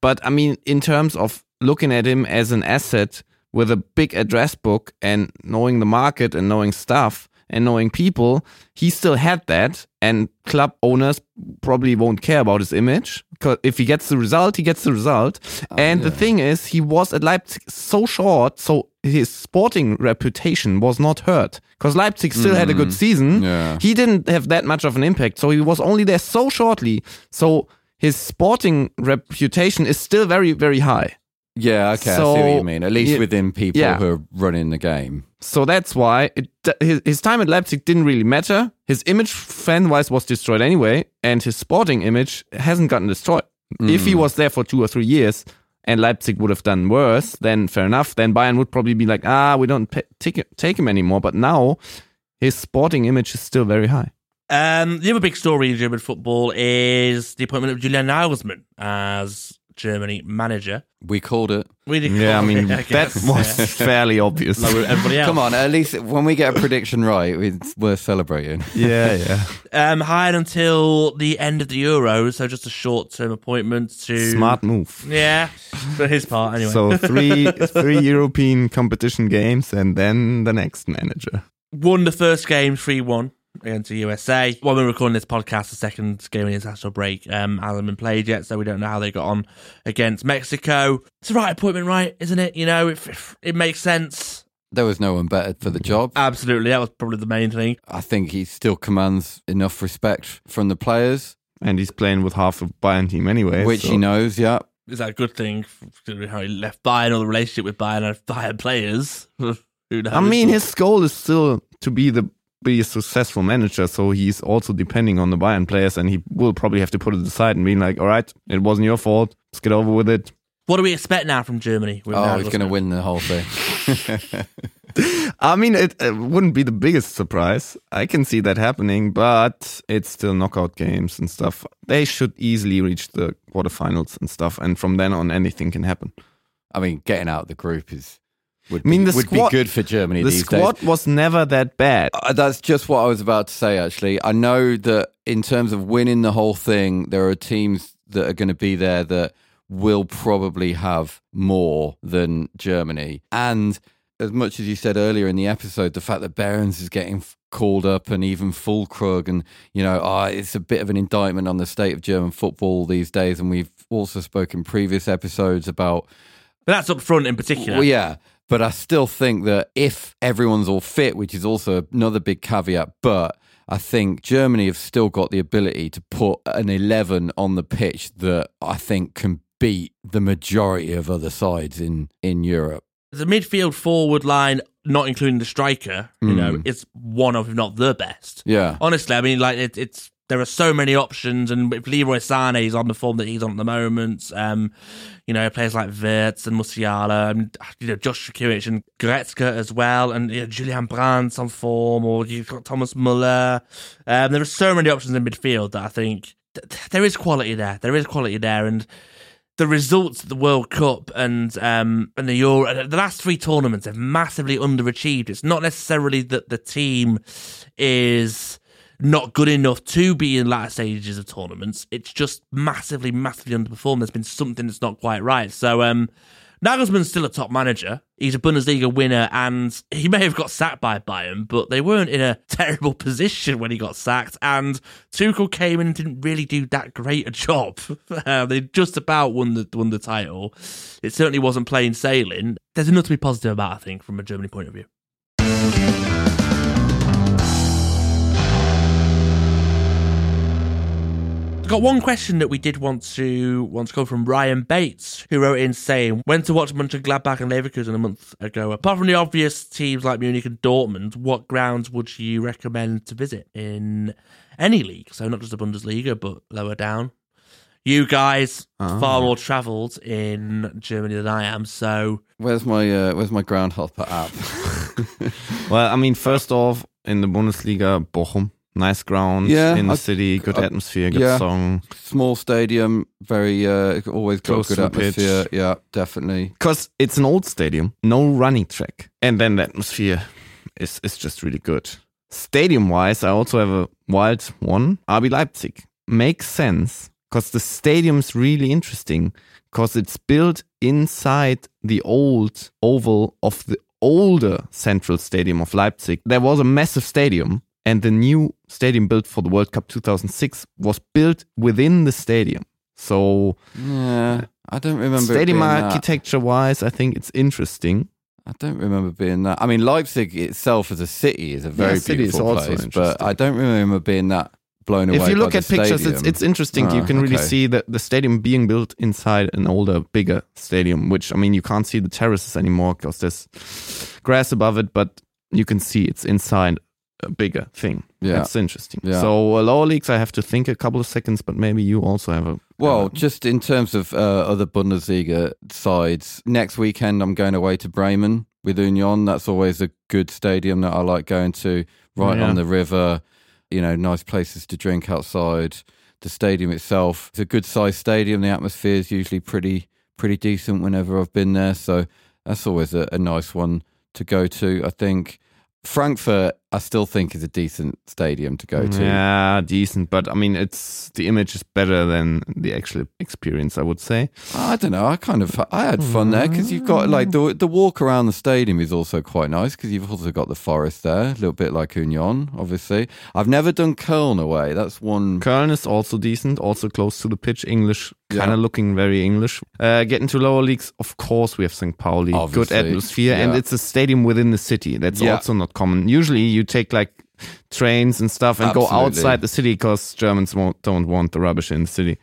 But I mean, in terms of looking at him as an asset with a big address book and knowing the market and knowing stuff. And knowing people, he still had that, and club owners probably won't care about his image. Because if he gets the result, he gets the result. Oh, and yeah. the thing is, he was at Leipzig so short, so his sporting reputation was not hurt. Because Leipzig still mm-hmm. had a good season. Yeah. He didn't have that much of an impact, so he was only there so shortly. So his sporting reputation is still very, very high. Yeah, okay, so, I see what you mean. At least yeah, within people yeah. who are running the game. So that's why it, his, his time at Leipzig didn't really matter. His image, fan-wise, was destroyed anyway, and his sporting image hasn't gotten destroyed. Mm. If he was there for two or three years and Leipzig would have done worse, then fair enough. Then Bayern would probably be like, ah, we don't pay, take, take him anymore. But now his sporting image is still very high. Um, the other big story in German football is the appointment of Julian Nagelsmann as Germany manager. We called it. We did. Yeah, I mean, it, I that was yeah. fairly obvious. Like everybody else. Come on, at least when we get a prediction right, it's worth celebrating. Yeah, yeah. Um, hired until the end of the Euro, so just a short-term appointment to... Smart move. Yeah, for his part, anyway. So three, three European competition games and then the next manager. Won the first game three one. Against the U S A. While we're recording this podcast, the second game of the international break um, hasn't been played yet, so we don't know how they got on against Mexico. It's the right appointment, right? Isn't it? You know, it, it makes sense. There was no one better for the job. Absolutely. That was probably the main thing. I think he still commands enough respect from the players. And he's playing with half of Bayern team anyway. Which so. he knows, yeah. Is that a good thing? Considering how he left Bayern or the relationship with Bayern and Bayern players. Who knows? I mean, his goal is still to be the be a successful manager, so he's also depending on the Bayern players, and he will probably have to put it aside and be like, all right, it wasn't your fault, let's get over with it. What do we expect now from Germany? Oh, Nagelsmann? He's going to win the whole thing. I mean, it, it wouldn't be the biggest surprise. I can see that happening, but it's still knockout games and stuff. They should easily reach the quarterfinals and stuff, and from then on, anything can happen. I mean, getting out of the group is... Would, I mean, the be, would squad, be good for Germany the these days. The squad was never that bad. Uh, that's just what I was about to say, actually. I know that in terms of winning the whole thing, there are teams that are going to be there that will probably have more than Germany. And as much as you said earlier in the episode, the fact that Behrens is getting called up and even Füllkrug and, you know, oh, it's a bit of an indictment on the state of German football these days. And we've also spoken previous episodes about... But that's up front in particular. Well, yeah. But I still think that if everyone's all fit, which is also another big caveat, but I think Germany have still got the ability to put an eleven on the pitch that I think can beat the majority of other sides in, in Europe. The midfield forward line, not including the striker, you mm. know, it's one of, if not the best. Yeah. Honestly, I mean, like, it, it's... There are so many options, and if Leroy Sané is on the form that he's on at the moment, um, you know, players like Wirtz and Musiala, and you know, Josh Kimmich and Goretzka as well, and you know, Julian Brandt on form, or you've got Thomas Müller. Um, there are so many options in midfield that I think th- there is quality there. There is quality there, and the results of the World Cup and um, and the Euro, the last three tournaments have massively underachieved. It's not necessarily that the team is not good enough to be in latter stages of tournaments. It's just massively, massively underperformed. There's been something that's not quite right. So um, Nagelsmann's still a top manager. He's a Bundesliga winner, and he may have got sacked by Bayern, but they weren't in a terrible position when he got sacked, and Tuchel came in and didn't really do that great a job. Uh, they just about won the, won the title. It certainly wasn't plain sailing. There's enough to be positive about, I think, from a Germany point of view. Got one question that we did want to want to go from Ryan Bates, who wrote in saying, when to watch Mönchengladbach and Leverkusen a month ago, apart from the obvious teams like Munich and Dortmund, what grounds would you recommend to visit in any league? So not just the Bundesliga, but lower down. You guys oh. far more travelled in Germany than I am, so... Where's my uh, where's my Groundhopper app? Well, I mean, first off, in the Bundesliga, Bochum. Nice ground yeah, in the I, city, good I, atmosphere, good yeah. song. Small stadium, very uh, always got Close good atmosphere. Pitch. Yeah, definitely. Because it's an old stadium, no running track. And then the atmosphere is, is just really good. Stadium-wise, I also have a wild one. R B Leipzig. Makes sense, because the stadium's really interesting, because it's built inside the old oval of the older central stadium of Leipzig. There was a massive stadium. And the new stadium built for the World Cup two thousand six was built within the stadium. So, yeah, I don't remember. Stadium architecture-wise, I think it's interesting. I don't remember being that. I mean, Leipzig itself as a city is a very yeah, beautiful place, but I don't remember being that blown away. If you look by at the pictures, it's, it's interesting. Ah, you can really okay. see that the stadium being built inside an older, bigger stadium, which, I mean, you can't see the terraces anymore because there's grass above it, but you can see it's inside a bigger thing. Yeah. It's interesting. Yeah. So uh, lower leagues, I have to think a couple of seconds, but maybe you also have a... Well, uh, just in terms of uh, other Bundesliga sides, next weekend I'm going away to Bremen with Union. That's always a good stadium that I like going to, right yeah. on the river, you know, nice places to drink outside. The stadium itself, it's a good-sized stadium. The atmosphere is usually pretty pretty decent whenever I've been there, so that's always a, a nice one to go to, I think. Frankfurt, I still think, is a decent stadium to go to. Yeah, decent, but I mean, it's the image is better than the actual experience, I would say. I don't know. I kind of I had fun there because you've got like the the walk around the stadium is also quite nice because you've also got the forest there, a little bit like Union, obviously. I've never done Köln away. That's one. Köln is also decent, also close to the pitch, English, kind of yeah. looking very English. Uh, getting to lower leagues, of course, we have Saint Pauli, obviously. Good atmosphere, yeah. and it's a stadium within the city. That's yeah. also not common. Usually, you take like trains and stuff and Absolutely. Go outside the city because Germans won't, don't want the rubbish in the city.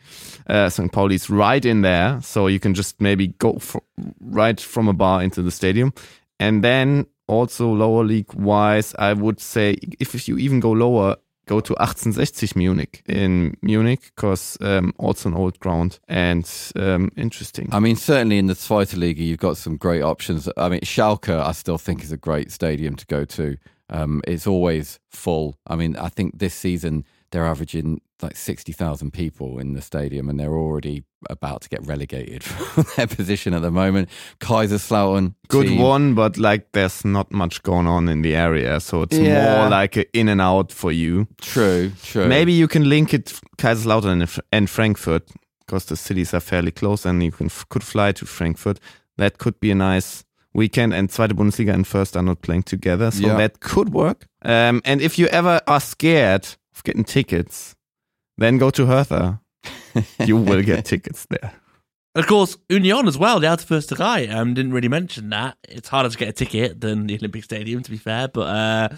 Uh, Saint Pauli's right in there, so you can just maybe go for, right from a bar into the stadium. And then also lower league wise, I would say if, if you even go lower, go to eighteen sixty Munich in Munich because um, also an old ground and um, interesting. I mean, certainly in the Zweite Liga, you've got some great options. I mean, Schalke, I still think is a great stadium to go to. Um, it's always full. I mean, I think this season they're averaging like sixty thousand people in the stadium and they're already about to get relegated from their position at the moment. Kaiserslautern. Good team. One, but like there's not much going on in the area. So it's yeah. more like an in and out for you. True, true. Maybe you can link it Kaiserslautern and Frankfurt because the cities are fairly close and you can could fly to Frankfurt. That could be a nice... weekend and Zweite Bundesliga and First are not playing together, so yeah. that could work. Um, and if you ever are scared of getting tickets, then go to Hertha. You will get tickets there. Of course, Union as well, the Alte Försterei. Um, didn't really mention that. It's harder to get a ticket than the Olympic Stadium, to be fair, but uh,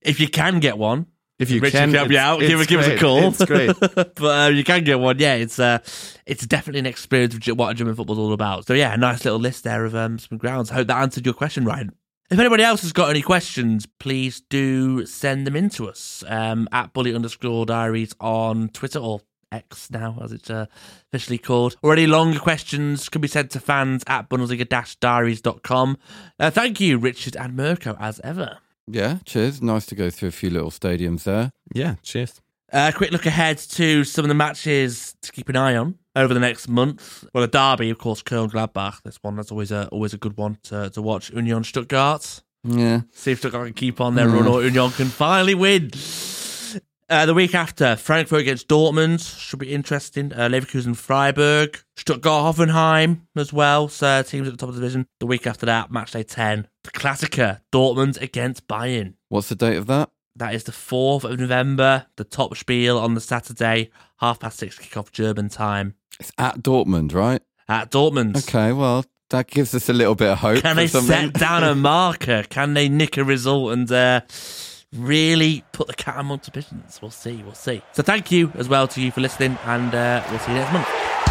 if you can get one, if you Rich can help you out, give, give us a call. It's great. But uh, you can get one, yeah. It's uh, it's definitely an experience of what German football's all about. So yeah, a nice little list there of um, some grounds. I hope that answered your question, Ryan. If anybody else has got any questions, please do send them in to us um, at bully underscore diaries on Twitter or X now, as it's uh, officially called. Already longer questions can be sent to fans at bundesliga dash diaries dot com. Uh, thank you, Richard and Mirko, as ever. Yeah, cheers. Nice to go through a few little stadiums there. Yeah, cheers. A uh, quick look ahead to some of the matches to keep an eye on over the next month. Well, a derby, of course, Köln Gladbach. That's one that's always a always a good one to, to watch. Union Stuttgart. Yeah. See if Stuttgart can keep on their mm. run or Union can finally win. Uh, the week after, Frankfurt against Dortmund. Should be interesting. Uh, Leverkusen Freiburg. Stuttgart Hoffenheim as well. So teams at the top of the division. The week after that, matchday ten. The Klassiker, Dortmund against Bayern. What's the date of that? That is the fourth of November. The top spiel on the Saturday. Half past six kickoff German time. It's at Dortmund, right? At Dortmund. Okay, well... that gives us a little bit of hope. Can they set down a marker? Can they nick a result and uh, really put the cat among the pigeons? We'll see, we'll see. So thank you as well to you for listening and uh, we'll see you next month.